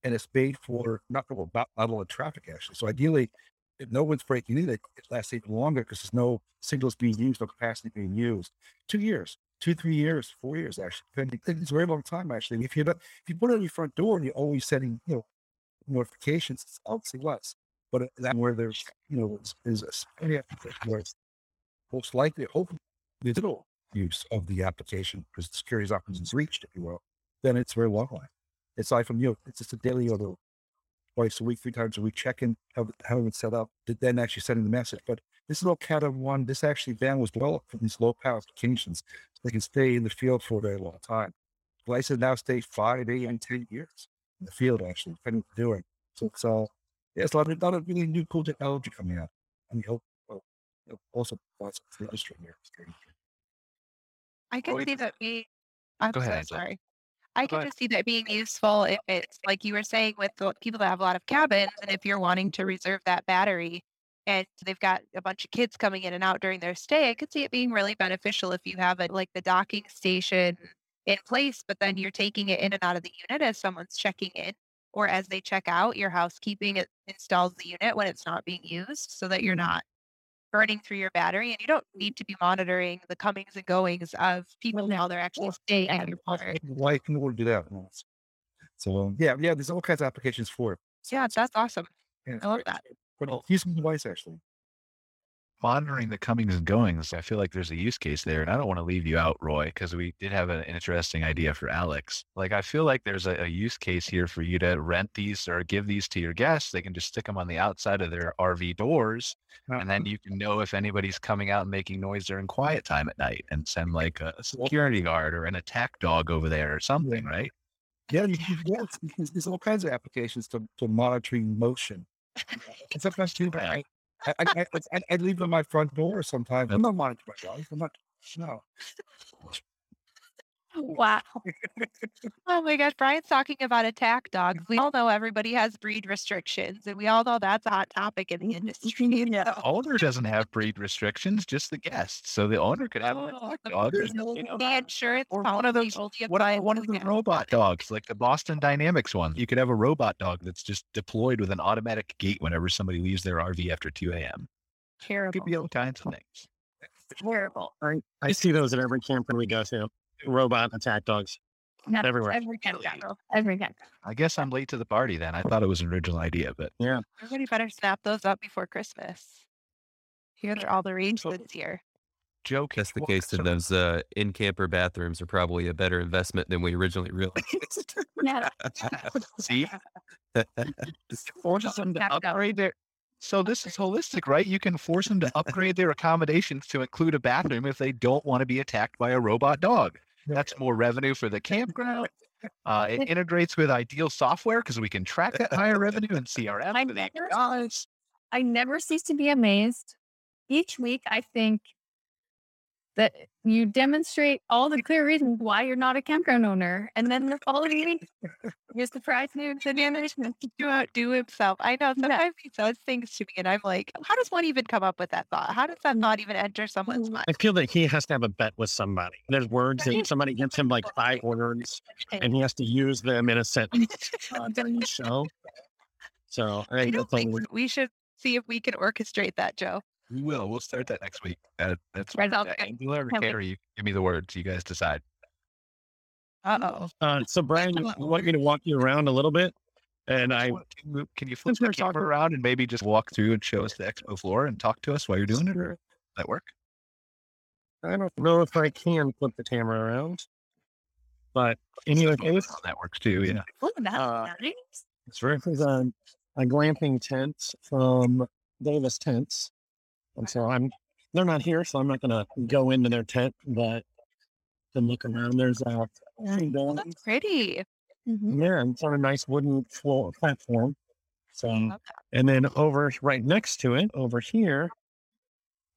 and it's made for not a lot of traffic actually. So ideally, if no one's breaking in, it lasts even longer because there's no signals being used, no capacity being used. 2 years, 3 years, 4 years, actually. Depending. It's a very long time, actually. If you put it on your front door and you're always setting, notifications, it's obviously less. But that's where there's, where it's most likely, hopefully, digital use of the application because the security operations reached, if you will, then it's very long line. Aside from, it's just a daily order. Twice a week, 3 times a week, check-in, how it's set up, then actually sending the message. But this is all Cat M1. This actually van was developed for these low-power applications. So they can stay in the field for a very long time. Devices now stay 5, 8, and 10 years in the field, actually, depending on what they're doing. So it's all, it's a lot of really new, cool technology coming out. And we hope also lots of the industry here. I can see that we... Go ahead, sorry. I can just see that being useful if it's like you were saying with the people that have a lot of cabins, and if you're wanting to reserve that battery and they've got a bunch of kids coming in and out during their stay, I could see it being really beneficial if you have the docking station in place, but then you're taking it in and out of the unit as someone's checking in or as they check out. Your housekeeping installs the unit when it's not being used so that you're not burning through your battery, and you don't need to be monitoring the comings and goings of people now they're actually staying at your park. Why can we do that? So there's all kinds of applications for it. Yeah, that's awesome. Yeah. I love that. Well, using the device actually. Monitoring the comings and goings, I feel like there's a use case there, and I don't want to leave you out, Roy, because we did have an interesting idea for Alex. I feel like there's a use case here for you to rent these or give these to your guests. They can just stick them on the outside of their RV doors. And then you can know if anybody's coming out and making noise during quiet time at night and send a security guard or an attack dog over there or something, right? Yeah, there's all kinds of applications to monitoring motion. And sometimes too, right? I leave them at my front door sometimes. I'm not monitoring my dog. I'm not, no. Wow. Oh my gosh, Brian's talking about attack dogs. We all know everybody has breed restrictions, and we all know that's a hot topic in the industry. Yeah. The owner doesn't have breed restrictions, just the guests. So the owner could have an attack dog. The insurance or one of those, one of the robot dogs, like the Boston Dynamics one. You could have a robot dog that's just deployed with an automatic gate whenever somebody leaves their RV after 2 a.m. Terrible. Could be all kinds of things. Terrible. I see those at every campground we go to. Robot attack dogs. Not everywhere. Every campground. I guess I'm late to the party then. I thought it was an original idea, but yeah. Everybody better snap those up before Christmas. Here are all the rage this year. Joke. That's the case. And those in-camper bathrooms are probably a better investment than we originally realized. See? Force them to upgrade their... So this is holistic, right? You can force them to upgrade their accommodations to include a bathroom if they don't want to be attacked by a robot dog. That's more revenue for the campground. It integrates with Ideal Software because we can track that higher revenue and CRM. I never cease to be amazed. Each week, I think that you demonstrate all the clear reasons why you're not a campground owner. And then the following week, you're surprised me with the management to outdo himself. I know sometimes he says things to me and I'm like, how does one even come up with that thought? How does that not even enter someone's mind? I feel that he has to have a bet with somebody. There's words that somebody gives him like 5 words and he has to use them in a sentence on the show. So I think we should see if we can orchestrate that, Joe. We will. We'll start that next week. That's right. Angular or Carrie, give me the words. You guys decide. So Brian, I want me to walk you around a little bit. And can you flip the camera around and maybe just walk through and show us the expo floor and talk to us while you're doing it? Or does that work? I don't know if I can flip the camera around, but anyway, that works too. Yeah. This is a glamping tent from Davis Tents. And so they're not here, so I'm not going to go into their tent, but then look around. There's a that's pretty. Mm-hmm. Yeah, it's on a nice wooden floor platform. So, and then over right next to it, over here,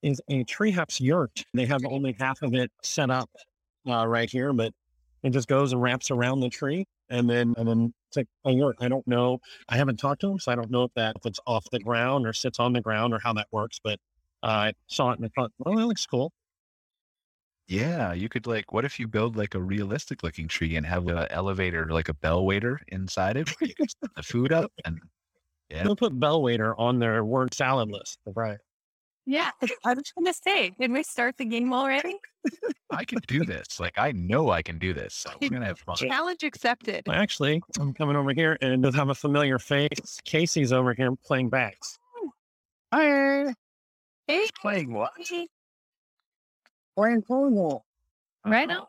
is a Treehouse yurt. They have only half of it set up right here, but it just goes and wraps around the tree. And then it's like a yurt. I don't know. I haven't talked to them, so I don't know if it's off the ground or sits on the ground or how that works, but I saw it and I thought, well, that looks cool. Yeah. You could what if you build a realistic looking tree and have an elevator, like a bell waiter inside it, where you can put the food up and yeah. They'll put bell waiter on their word salad list. Right. Yeah. I was going to say, did we start the game already? I can do this. I know I can do this. So we're going to have fun. Challenge accepted. Actually, I'm coming over here and does have a familiar face. Casey's over here playing backs. Hi. Hey. Playing what? Playing cornhole. Right on.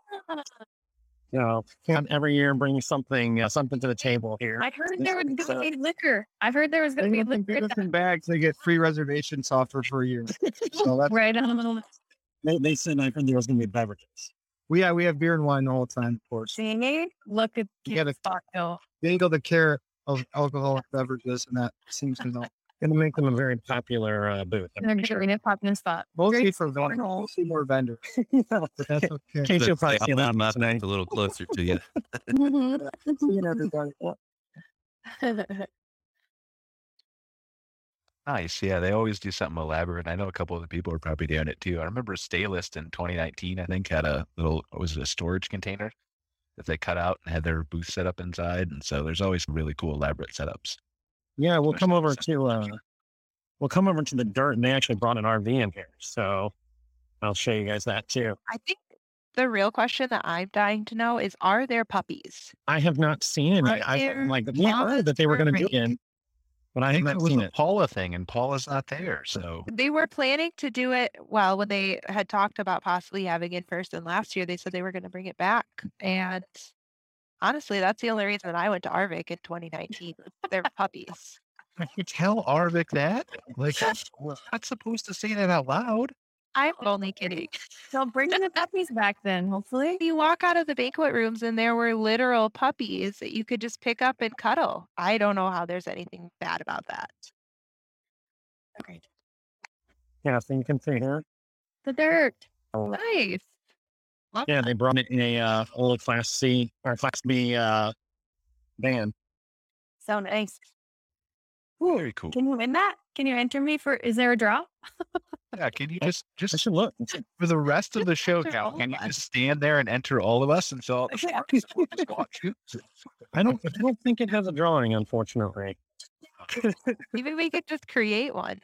Every year bring something to the table here. I heard there was going to be liquor. They get different bags. They get free reservation software for a year. So that's right on the list. They said I heard there was going to be beverages. We have beer and wine the whole time, of course. See, look at the cocktail. They go the care of alcoholic beverages, and that seems to help. Going to make them a very popular booth. They're going to be a popular spot. We'll see more vendors. That's okay. Casey will probably see them tonight. A little closer to you. Nice. Yeah, they always do something elaborate. I know a couple of the people are probably doing it too. I remember Staylist in 2019, I think, had a little, a storage container that they cut out and had their booth set up inside. And so there's always really cool, elaborate setups. Yeah, we'll come over to the dirt, and they actually brought an RV in here, so I'll show you guys that too. I think the real question that I'm dying to know is: are there puppies? I have not seen it. I heard that they were going to be in, but I haven't seen it. Paula thing, and Paula's not there, so they were planning to do it. Well, when they had talked about possibly having in person last year, they said they were going to bring it back, and. Honestly, that's the only reason I went to ARVIC in 2019. They're puppies. You tell ARVIC that? We're not supposed to say that out loud. I'm only kidding. They'll bring the puppies back then, hopefully. You walk out of the banquet rooms and there were literal puppies that you could just pick up and cuddle. I don't know how there's anything bad about that. Great. Yeah, so you can see here. The dirt. Oh. Nice. Yeah, they brought it in a old Class C or Class B van. So nice. Ooh, very cool. Can you win that? Can you enter me for? Is there a draw? Yeah. Can you just I should look for the rest of the show, Cal? Can you just stand there and enter all of us and so all the watch you? I don't think it has a drawing, unfortunately. Maybe we could just create one.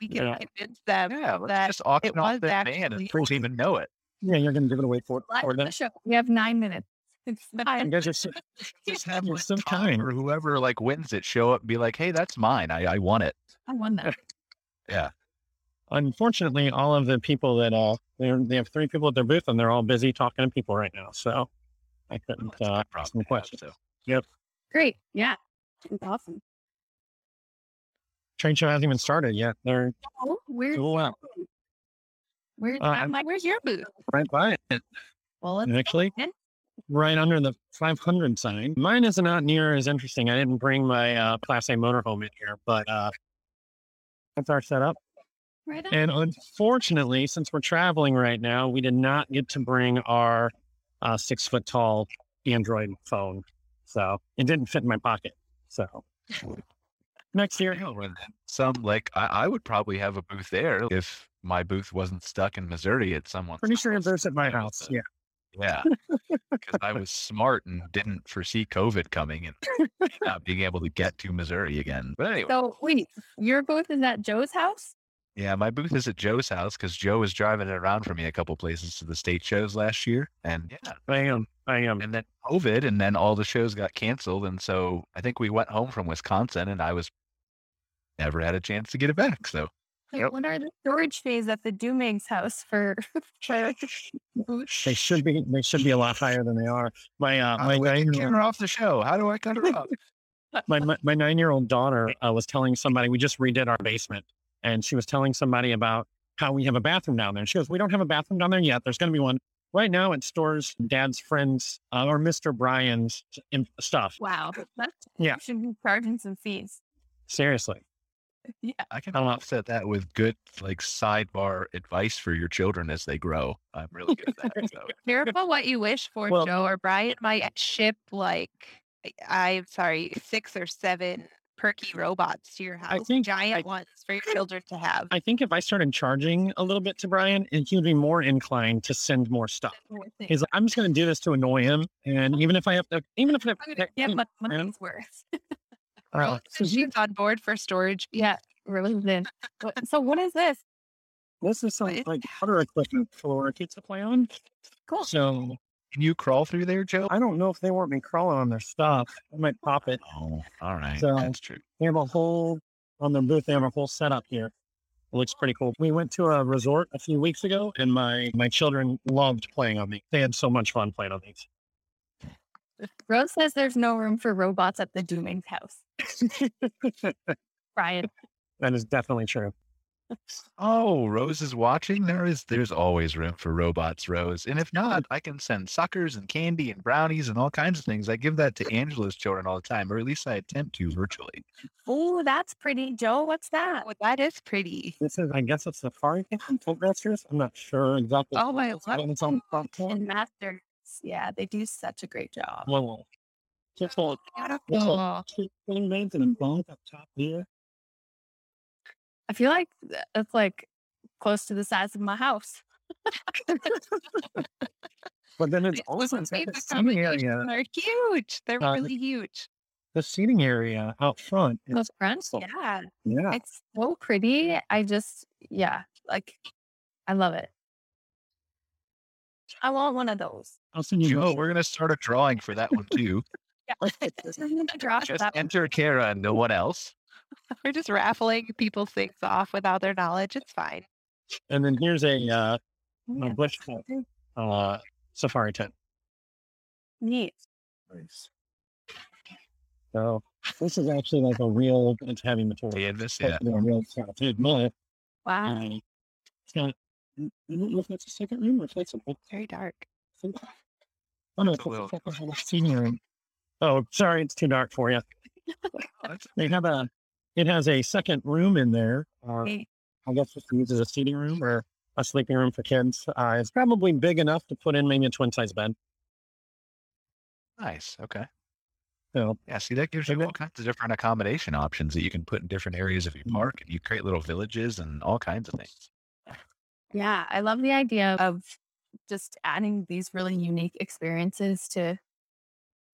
We can convince them that just auction off the van and don't even know it. Yeah, you're going to give it away for them. We have 9 minutes. It's fine. You guys just have some time, or whoever wins it, show up and be like, "Hey, that's mine. I won it. I won that." Yeah. Unfortunately, all of the people that they have 3 people at their booth, and they're all busy talking to people right now, so I couldn't ask them questions. Yep. Great. Yeah. It's awesome. Trade show hasn't even started yet. They're cool out. Where's your booth? Right by it. Well, actually, right under the 500 sign. Mine is not near as interesting. I didn't bring my Class A motorhome in here, but that's our setup. Right on. And unfortunately, since we're traveling right now, we did not get to bring our 6 foot tall Android phone. So it didn't fit in my pocket. So next year, he'll run some. I would probably have a booth there if my booth wasn't stuck in Missouri at someone's. Pretty sure there's at my house. Yeah. Yeah. Because I was smart and didn't foresee COVID coming and not being able to get to Missouri again. But anyway. So wait, your booth is at Joe's house? Yeah. My booth is at Joe's house because Joe was driving it around for me a couple places to the state shows last year. And I am. And then COVID and then all the shows got canceled. And so I think we went home from Wisconsin and I never had a chance to get it back. So. What are the storage fees at the Duming's house for? They should be a lot higher than they are. My camera off the show. How do I cut her off? My 9-year-old daughter was telling somebody, we just redid our basement, and she was telling somebody about how we have a bathroom down there. And she goes, "We don't have a bathroom down there yet. There's going to be one right now. It stores Dad's friends or Mr. Brian's stuff." Wow, you should be charging some fees. Seriously. Yeah, I can offset that with good sidebar advice for your children as they grow. I'm really good at that. So. Careful what you wish for, Joe or Brian might ship 6 or 7 perky robots to your house. Giant ones for your children to have. I think if I started charging a little bit to Brian, he would be more inclined to send more stuff. He's like, I'm just going to do this to annoy him, and even if I have to, money's worth. She's on board for storage. Yeah, really. So what is this? This is some water equipment for kids to play on. Cool. So can you crawl through there, Joe? I don't know if they want me crawling on their stuff. I might pop it. Oh, all right. So that's true. They have a whole on their booth. They have a whole setup here. It looks pretty cool. We went to a resort a few weeks ago, and my children loved playing on these. They had so much fun playing on these. Rose says there's no room for robots at the Dooming's house. Brian. That is definitely true. Oh, Rose is watching. There's always room for robots, Rose. And if not, I can send suckers and candy and brownies and all kinds of things. I give that to Angela's children all the time, or at least I attempt to virtually. Oh, that's pretty. Joe, what's that? Oh, that is pretty. This is, I guess it's Safari Camp Masters. I'm not sure exactly. Oh, my God. And Master. Yeah, they do such a great job. Well, just hold. I feel like it's close to the size of my house. But then it's also the seating area. They're huge. They're really huge. The seating area out front. Out front? Yeah. Yeah. It's so pretty. I just, I love it. I want one of those. Joe, we're going to start a drawing for that one too. Just enter Kara and no one else. We're just raffling people's things off without their knowledge. It's fine. And then here's a bush tent, safari tent. Neat. Nice. So this is actually a real, it's heavy material. Real. Wow. It's got, I don't know if that's a second room or if that's a book. Very dark. Oh, no. Oh, sorry. It's too dark for you. It has a second room in there. I guess it uses a seating room or a sleeping room for kids. It's probably big enough to put in maybe a twin size bed. Nice. Okay. So yeah, see, that gives you all kinds of different accommodation options that you can put in different areas of your park, and you create little villages and all kinds of things. Yeah. I love the idea of just adding these really unique experiences to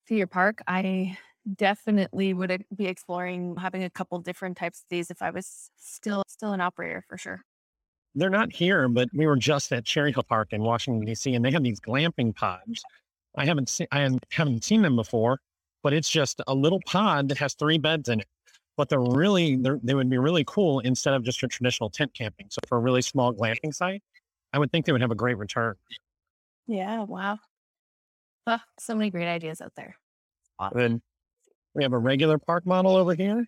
your park. I definitely would be exploring having a couple different types of these if I was still an operator, for sure. They're not here, but we were just at Cherry Hill Park in Washington, D.C., and they have these glamping pods. I haven't seen them before, but it's just a little pod that has 3 beds in it. But they would be really cool instead of just your traditional tent camping. So for a really small glamping site, I would think they would have a great return. Yeah. Wow. Oh, so many great ideas out there. And then we have a regular park model over here.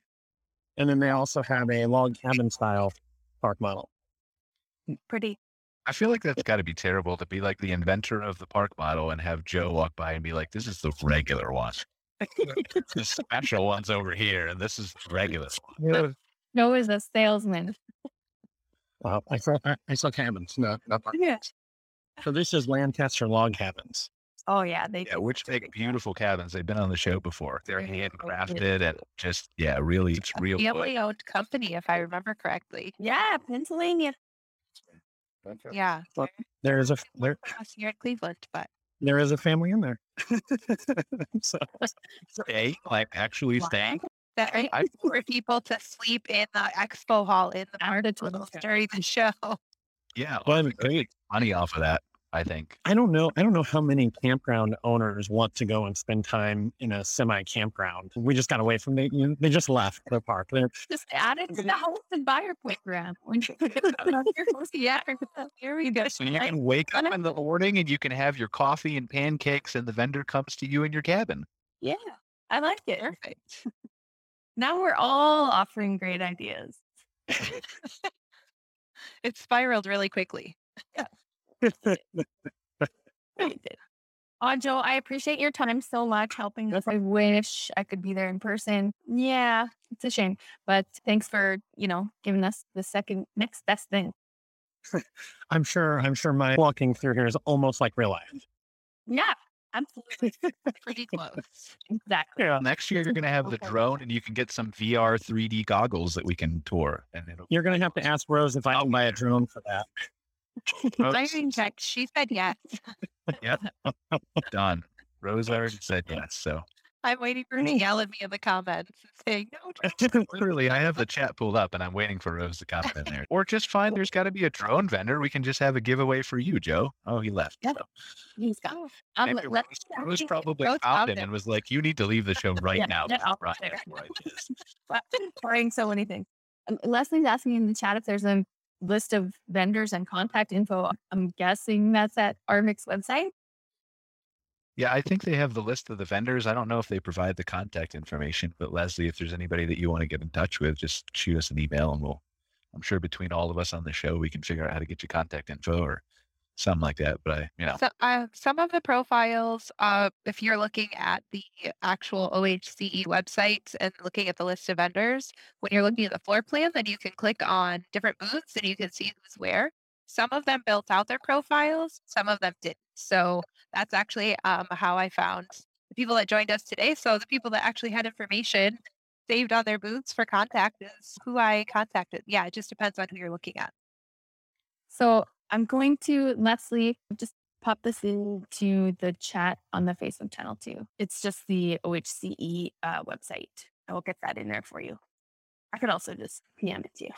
And then they also have a log cabin style park model. Pretty. I feel like that's got to be terrible to be like the inventor of the park model and have Joe walk by and be like, this is the regular one. The special one's over here, and this is the regular one. Joe is a salesman. Well, I saw cabins. No, yeah. So this is Lancaster log cabins. Oh yeah, which make beautiful cabins. They've been on the show before. They're handcrafted and just really, it's real. Family owned company, if I remember correctly. Yeah, Pennsylvania. Yeah, well, here in Cleveland, but there is a family in there. So stay, like actually staying. That right for people to sleep in the expo hall in the article during the show. Yeah, well, great money off of that. I think. I don't know how many campground owners want to go and spend time in a semi campground. We just got away from they just left the park. They're just added to the house and buy your program. Yeah, here we go. So you can wake up in the morning and you can have your coffee and pancakes, and the vendor comes to you in your cabin. Yeah, I like it. Perfect. Now we're all offering great ideas. It spiraled really quickly. Yeah. Joe, I appreciate your time so much helping us. I wish I could be there in person. Yeah, it's a shame, but thanks for, giving us the next best thing. I'm sure my walking through here is almost like real life. Yeah, absolutely. Pretty close. Exactly. Yeah. Next year, you're going to have the drone and you can get some VR 3D goggles that we can tour. And you're going to have to ask Rose if I can buy a drone for that. Firing check. She said yes. Yep. Done. Rose already said yes. So I'm waiting for her to yell at me in the comments saying no. Literally, I have the chat pulled up and I'm waiting for Rose to comment in there. Or just find there's got to be a drone vendor. We can just have a giveaway for you, Joe. Oh, he left. Yep. So. He's gone. Rose probably found him and was like, "You need to leave the show right now." Right before so many things. Leslie's asking in the chat if there's a list of vendors and contact info. I'm guessing that's at ARVIC's website. Yeah, I think they have the list of the vendors. I don't know if they provide the contact information, but Leslie, if there's anybody that you want to get in touch with, just shoot us an email and I'm sure between all of us on the show, we can figure out how to get your contact info or something like that. But So, some of the profiles, if you're looking at the actual OHCE website and looking at the list of vendors, when you're looking at the floor plan, then you can click on different booths and you can see who's where. Some of them built out their profiles, some of them didn't. So that's actually how I found the people that joined us today. So the people that actually had information saved on their booths for contact is who I contacted. Yeah, it just depends on who you're looking at. So I'm going to, Leslie, just pop this into the chat on the Facebook channel too. It's just the OHCE website. I will get that in there for you. I could also just PM it to you.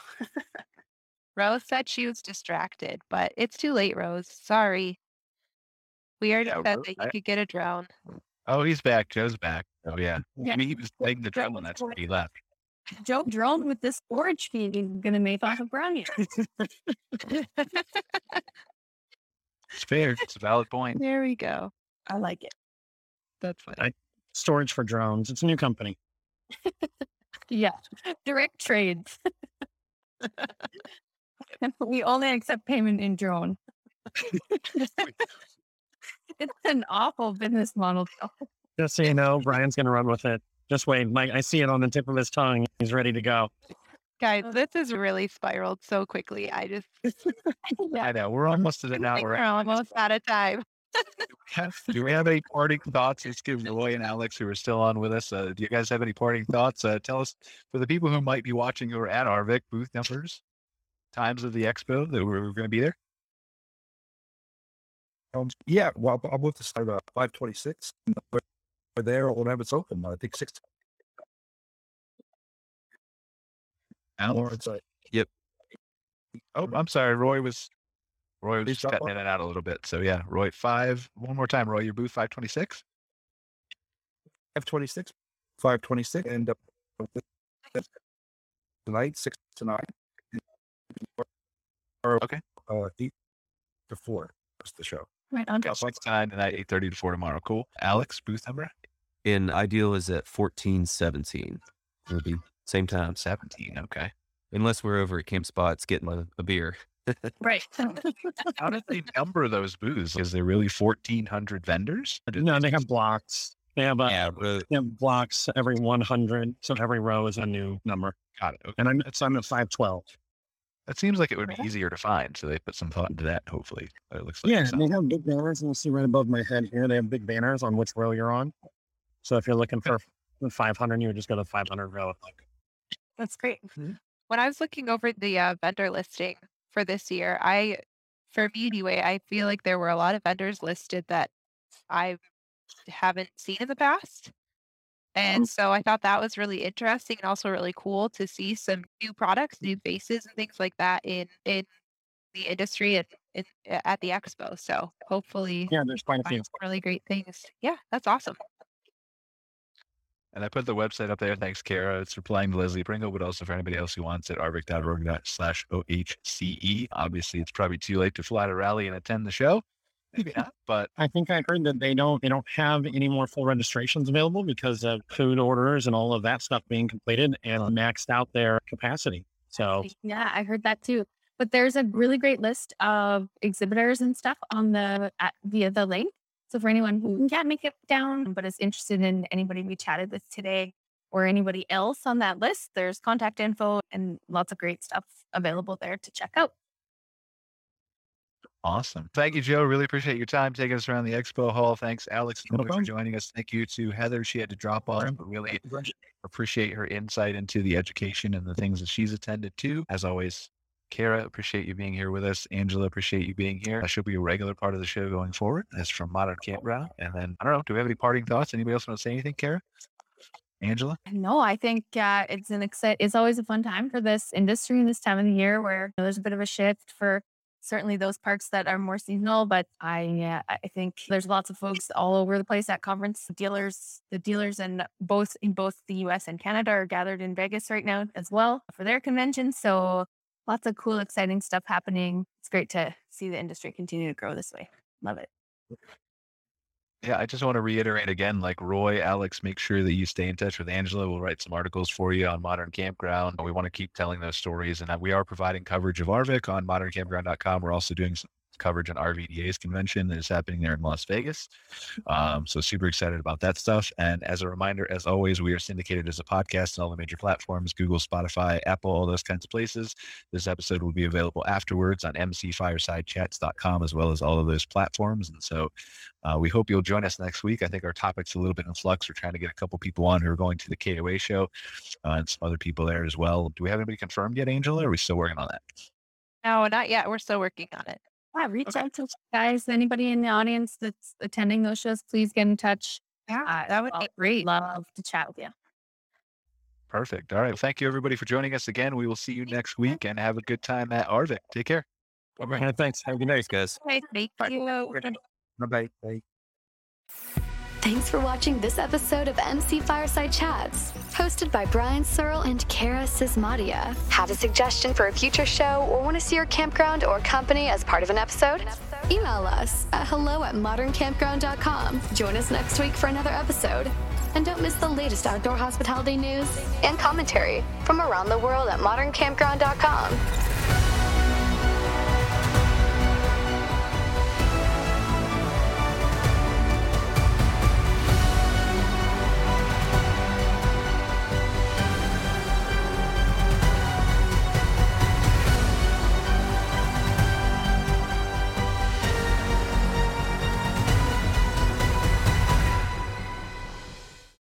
Rose said she was distracted, but it's too late, Rose. Sorry. We already said Rose, that you could get a drone. Oh, he's back. Joe's back. Oh, yeah. I mean, he was playing the drone and that's where he left. Joe droned with this orange feed he's going to make off of brownies. It's fair. It's a valid point. There we go. I like it. That's fine. Storage for drones. It's a new company. Yeah. Direct trades. We only accept payment in drone. It's an awful business model. Just so you know, Brian's going to run with it. Just wait. Like, I see it on the tip of his tongue. He's ready to go. Guys, this has really spiraled so quickly. I just, yeah. I know we're almost at an hour. We're almost out of time. Do we have any parting thoughts? Let's give Roy and Alex, who are still on with us. Do you guys have any parting thoughts? Tell us, for the people who might be watching who are at ARVIC, booth numbers, times of the expo that we're going to be there. Yeah, well, I'm with the start 5:26. We're there whenever it's open. I think 6. Alex. Yep. Oh, I'm sorry. Roy was cutting in and out a little bit. So yeah, Roy, one more time, Roy, your booth, 526? 526, and tonight, 6 to 9. Okay. 8 to 4 was the show. Right on. 6 to 9 tonight, 8:30 to 4 tomorrow. Cool. Alex, booth number? In Ideal is at 1417. It'll be same time. 17. Okay. Unless we're over at CampSpot's getting a beer. Right. How did they number those booths? Is there really 1,400 vendors? No, they have blocks. They have blocks every 100. So every row is a new number. Got it. Okay. And I'm at 512. That seems like it would be easier to find. So they put some thought into that, hopefully. But it looks like they have big banners. And you'll see right above my head here, they have big banners on which row you're on. So if you're looking for 500, you would just go to 500 row. That's great. Mm-hmm. When I was looking over the vendor listing for this year, I feel like there were a lot of vendors listed that I haven't seen in the past. And so I thought that was really interesting and also really cool to see some new products, new faces and things like that in the industry and at the expo. So hopefully there's quite a few really great things. Yeah, that's awesome. And I put the website up there. Thanks, Kara. It's replying to Leslie Pringle, but also for anybody else who wants it, arvic.org/OHCE. Obviously, it's probably too late to fly to Raleigh and attend the show. Maybe not, but I think I heard that they don't have any more full registrations available because of food orders and all of that stuff being completed and maxed out their capacity. So yeah, I heard that too. But there's a really great list of exhibitors and stuff on via the link. So for anyone who can't make it down, but is interested in anybody we chatted with today or anybody else on that list, there's contact info and lots of great stuff available there to check out. Awesome. Thank you, Joe. Really appreciate your time taking us around the expo hall. Thanks, Alex, for joining us. Thank you to Heather. She had to drop off, but really appreciate her insight into the education and the things that she's attended to. As always, Kara, appreciate you being here with us. Angela, appreciate you being here. She'll be a regular part of the show going forward. That's from Modern Campground. And then, I don't know, do we have any parting thoughts? Anybody else want to say anything, Kara? Angela? No, I think it's always a fun time for this industry in this time of the year where there's a bit of a shift for certainly those parks that are more seasonal. But I think there's lots of folks all over the place at conference. The dealers in both the U.S. and Canada are gathered in Vegas right now as well for their convention. So lots of cool, exciting stuff happening. It's great to see the industry continue to grow this way. Love it. Yeah, I just want to reiterate again, like Roy, Alex, make sure that you stay in touch with Angela. We'll write some articles for you on Modern Campground. We want to keep telling those stories. And we are providing coverage of ARVIC on moderncampground.com. We're also doing some coverage on RVDA's convention that is happening there in Las Vegas. So super excited about that stuff. And as a reminder, as always, we are syndicated as a podcast on all the major platforms, Google, Spotify, Apple, all those kinds of places. This episode will be available afterwards on mcfiresidechats.com, as well as all of those platforms. And so we hope you'll join us next week. I think our topic's a little bit in flux. We're trying to get a couple people on who are going to the KOA show and some other people there as well. Do we have anybody confirmed yet, Angela? Or are we still working on that? No, not yet. We're still working on it. Yeah, reach out to guys. Anybody in the audience that's attending those shows, please get in touch. Yeah, that would be great. Love to chat with you. Perfect. All right. Well, thank you, everybody, for joining us again. We will see you next week and have a good time at ARVIC. Take care. Bye-bye. Yeah, thanks. Have a good night, guys. Bye. Bye. Thanks for watching this episode of MC Fireside Chats, hosted by Brian Searle and Kara Sismadia. Have a suggestion for a future show or want to see your campground or company as part of an episode? Email us at hello@moderncampground.com. Join us next week for another episode. And don't miss the latest outdoor hospitality news and commentary from around the world at moderncampground.com.